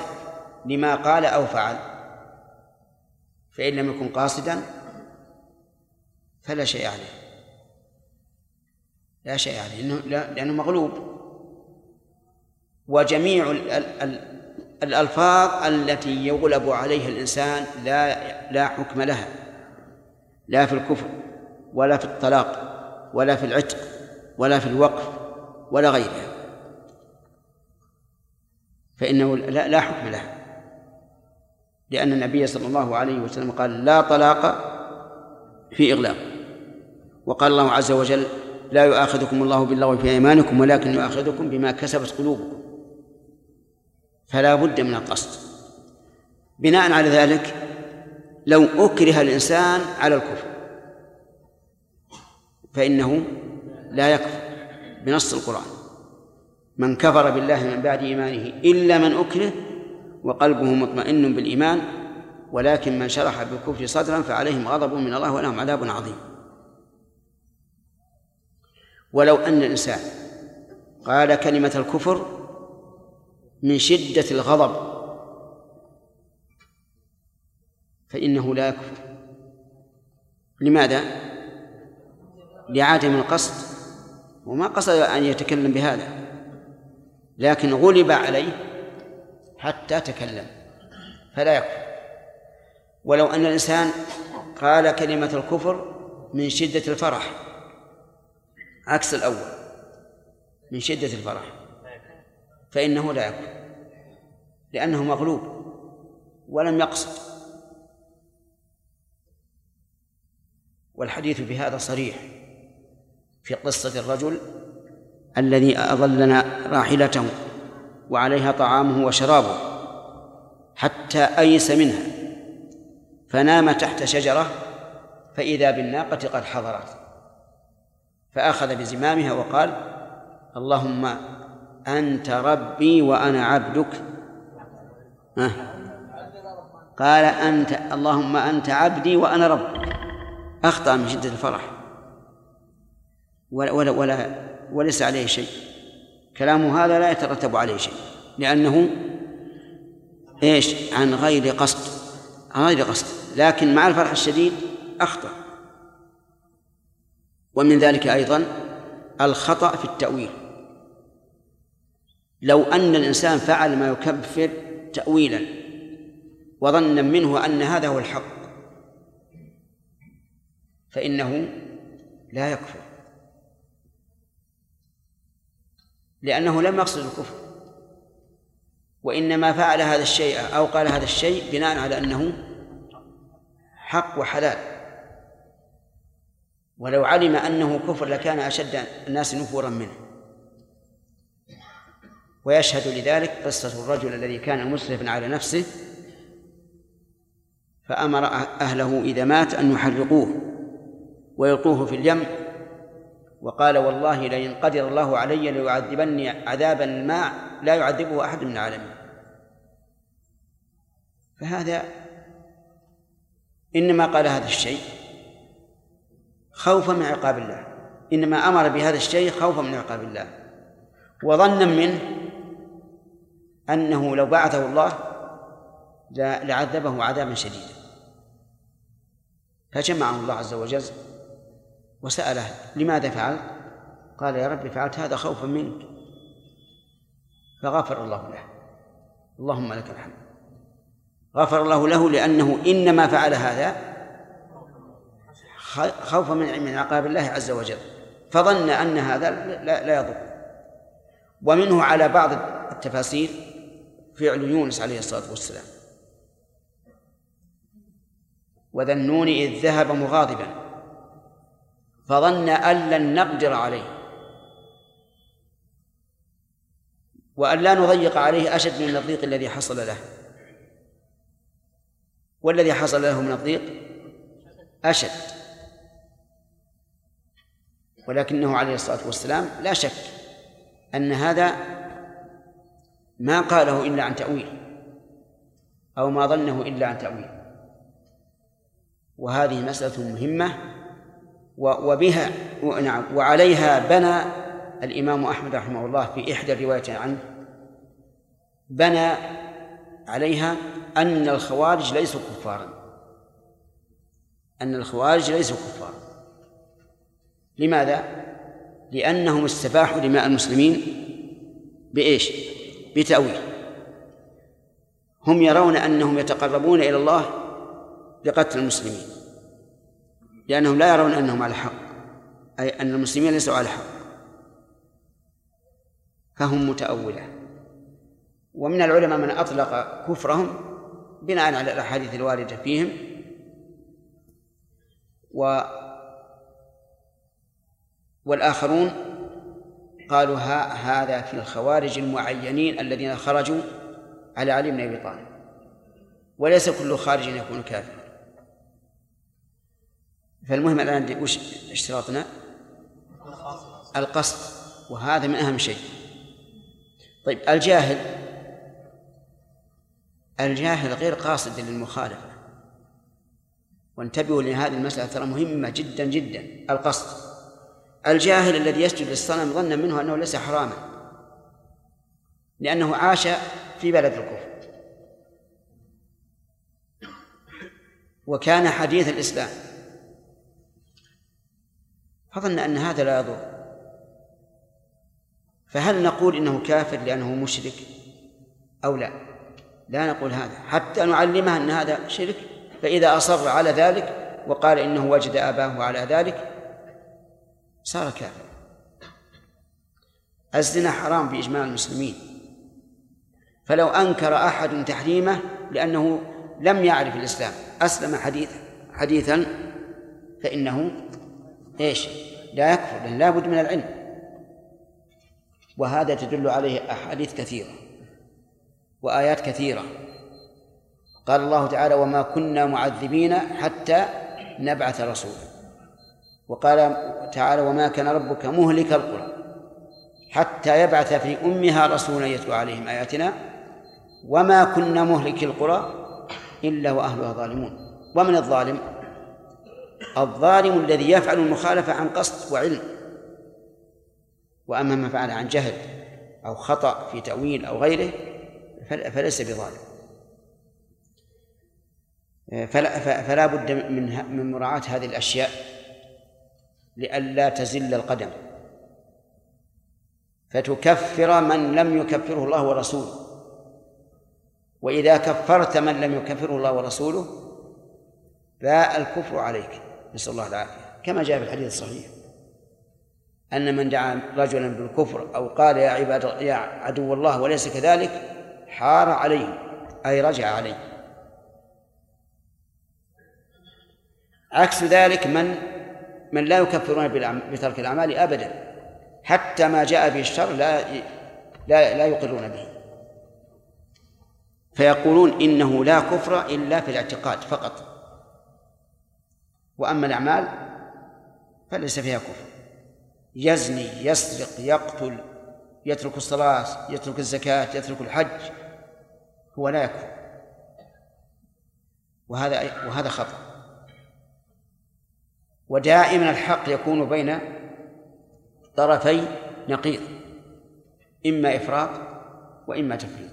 لما قال أو فعل، فإن لم يكن قاصدا فلا شيء عليه، لا شيء عليه، لأنه مغلوب. وجميع الألفاظ التي يغلب عليها الإنسان لا حكم لها، لا في الكفر ولا في الطلاق ولا في العتق ولا في الوقف ولا غيرها، فإنه لا حكم لها، لأن النبي صلى الله عليه وسلم قال: لا طلاق في إغلاق. وقال الله عز وجل: لا يؤاخذكم الله باللغو في أيمانكم ولكن يؤاخذكم بما كسبت قلوبكم. فلا بد من القصد. بناء على ذلك لو أكره الإنسان على الكفر فإنه لا يكفر بنص القرآن: من كفر بالله من بعد إيمانه إلا من أكره وقلبه مطمئن بالإيمان ولكن من شرح بالكفر صدرا فعليهم غضب من الله ولهم عذاب عظيم. ولو أن الإنسان قال كلمة الكفر من شدة الغضب فإنه لا يكفر. لماذا؟ لعدم القصد، وما قصد أن يتكلم بهذا، لكن غلب عليه حتى تكلم فلا يكفر. ولو أن الإنسان قال كلمة الكفر من شدة الفرح عكس الأول، من شدة الفرح، فإنه لا يكفر، لأنه مغلوب ولم يقصد. والحديث بهذا صريح في قصة الرجل الذي أضلنا راحلته وعليها طعامه وشرابه حتى أيس منها فنام تحت شجرة فإذا بالناقة قد حضرت فأخذ بزمامها وقال: اللهم أنت ربي وأنا عبدك. قال: اللهم أنت عبدي وأنا ربك. أخطأ من شدة الفرح وليس عليه شيء، كلامه هذا لا يترتب عليه شيء، لأنه عن غير قصد، لكن مع الفرح الشديد أخطأ. ومن ذلك أيضا الخطأ في التأويل. لو أن الإنسان فعل ما يكفر تأويلا وظنا منه أن هذا هو الحق فإنه لا يكفر، لأنه لم يقصد الكفر، وإنما فعل هذا الشيء أو قال هذا الشيء بناء على أنه حق وحلال، ولو علم أنه كفر لكان أشد الناس نفورا منه. ويشهد لذلك قصة الرجل الذي كان مسرفا على نفسه فأمر أهله إذا مات أن يحرقوه ويلقوه في اليم، وقال والله لئن قدر الله علي ليعذبني عذابا ما لا يعذبه أحد من العالمين. فهذا إنما قال هذا الشيء خوفا من عقاب الله، إنما أمر بهذا الشيء خوفا من عقاب الله، وظنا منه أنه لو بعثه الله لعذبه عذابا شديدا، فجمعه الله عز وجل وسأله لماذا فعلت؟ قال يا رب فعلت هذا خوفا منك، فغفر الله له. اللهم لك الحمد. غفر الله له لأنه إنما فعل هذا خوفا من عقاب الله عز وجل، فظن أن هذا لا يضر. ومنه على بعض التفاسير فعل يونس عليه الصلاة والسلام، وذنون إذ ذهب مغاضبا فظن أن لن نقدر عليه وأن لا نضيق عليه أشد من الضيق الذي حصل له، والذي حصل له من الضيق أشد، ولكنه عليه الصلاة والسلام لا شك أن هذا ما قاله إلا عن تأويل أو ما ظنه إلا عن تأويل. وهذه مسألة مهمة، وبها وعليها بنى الإمام أحمد رحمه الله في إحدى الروايات عنه، بنى عليها أن الخوارج ليسوا كفارا، أن الخوارج ليسوا كفارا. لماذا؟ لأنهم استباحوا دماء المسلمين بإيش؟ بتأويل. هم يرون أنهم يتقربون إلى الله بقتل المسلمين، لأنهم لا يرون أنهم على حق، أي أن المسلمين ليسوا على حق، فهم متأولة. ومن العلماء من أطلق كفرهم بناء على الأحاديث الواردة فيهم، والآخرون قالوا هذا في الخوارج المعينين الذين خرجوا على علي بن أبي طالب، وليس كل خارج يكون كافرا. فالمهم الآن وش اشتراطنا؟ القصد، وهذا من أهم شيء. طيب الجاهل غير قاصد للمخالفة، وانتبهوا لهذه المسألة ترى مهمة جدا جدا، القصد. الجاهل الذي يسجد للصنم ظن منه أنه ليس حراما لأنه عاش في بلد الكفر وكان حديث الإسلام، فظن أن هذا لا يضر. فهل نقول إنه كافر لأنه مشرك أو لا؟ لا نقول هذا حتى نعلمه أن هذا شرك، فإذا أصر على ذلك وقال إنه وجد آباه على ذلك صار كافر. الزنا حرام بإجماع المسلمين، فلو أنكر أحد تحريمه لأنه لم يعرف الإسلام أسلم حديثا فإنه إيش؟ لا يكفر، لأن لا بد من العلم. وهذا تدل عليه أحاديث كثيرة وآيات كثيرة. قال الله تعالى وما كنا معذبين حتى نبعث رسولا، وقال تعالى وما كان ربك مهلك القرى حتى يبعث في أمها رسولا يتلو عليهم آياتنا وما كنا مهلك القرى إلا وأهلها ظالمون. ومن الظالم؟ الظالم الذي يفعل المخالفة عن قصد وعلم. وأما ما فعل عن جهل أو خطأ في تأويل أو غيره فليس بظالم. فلا بد من مراعاة هذه الأشياء لئلا تزل القدم فتكفر من لم يكفره الله ورسوله. وإذا كفرت من لم يكفره الله ورسوله باء الكفر عليك، نسأل الله العافية. كما جاء في الحديث الصحيح أن من دعا رجلا بالكفر أو قال يا عباد يا عدو الله وليس كذلك حار عليه، أي رجع عليه. عكس ذلك من لا يكفرون بترك الأعمال أبدا، حتى ما جاء به الشر لا يقرون به، فيقولون إنه لا كفر إلا في الاعتقاد فقط، وأما الأعمال فليس فيها كفر. يزني، يسرق، يقتل، يترك الصلاة، يترك الزكاة، يترك الحج، هو لا يكفر، وهذا خطأ. ودائما الحق يكون بين طرفي نقيض، إما إفراط وإما تفريط.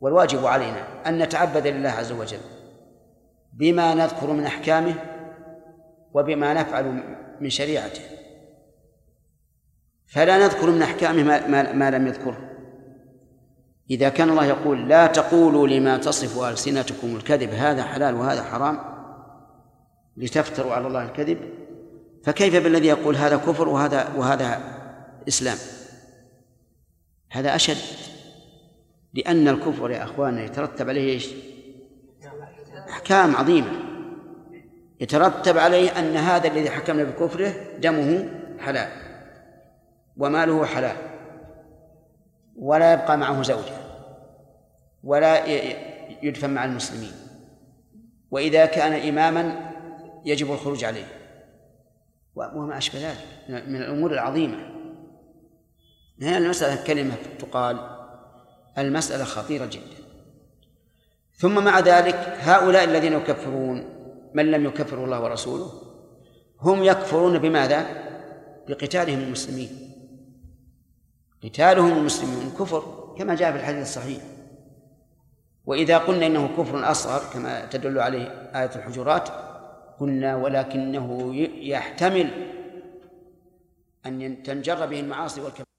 والواجب علينا أن نتعبد لله عز وجل بما نذكر من أحكامه وبما نفعل من شريعته، فلا نذكر من أحكامه ما لم يذكره. إذا كان الله يقول لا تقولوا لما تصف ألسنتكم الكذب هذا حلال وهذا حرام لتفتروا على الله الكذب، فكيف بالذي يقول هذا كفر وهذا إسلام؟ هذا أشد، لأن الكفر يا أخوانا يترتب عليه أحكام عظيمة. يترتب عليه أن هذا الذي حكمنا بكفره دمه حلال وماله حلال، ولا يبقى معه زوجة ولا يدفن مع المسلمين، وإذا كان إماما يجب الخروج عليه، وما أشبه ذلك من الأمور العظيمة. هنا المسألة كلمة تقال، المسألة خطيرة جدا. ثم مع ذلك هؤلاء الذين يكفرون من لم يكفر الله ورسوله هم يكفرون بماذا؟ بقتالهم المسلمين. قتالهم المسلمين كفر كما جاء في الحديث الصحيح. وإذا قلنا إنه كفر أصغر كما تدل عليه آية الحجرات قلنا ولكنه يحتمل أن تنجر به المعاصي والكبائر.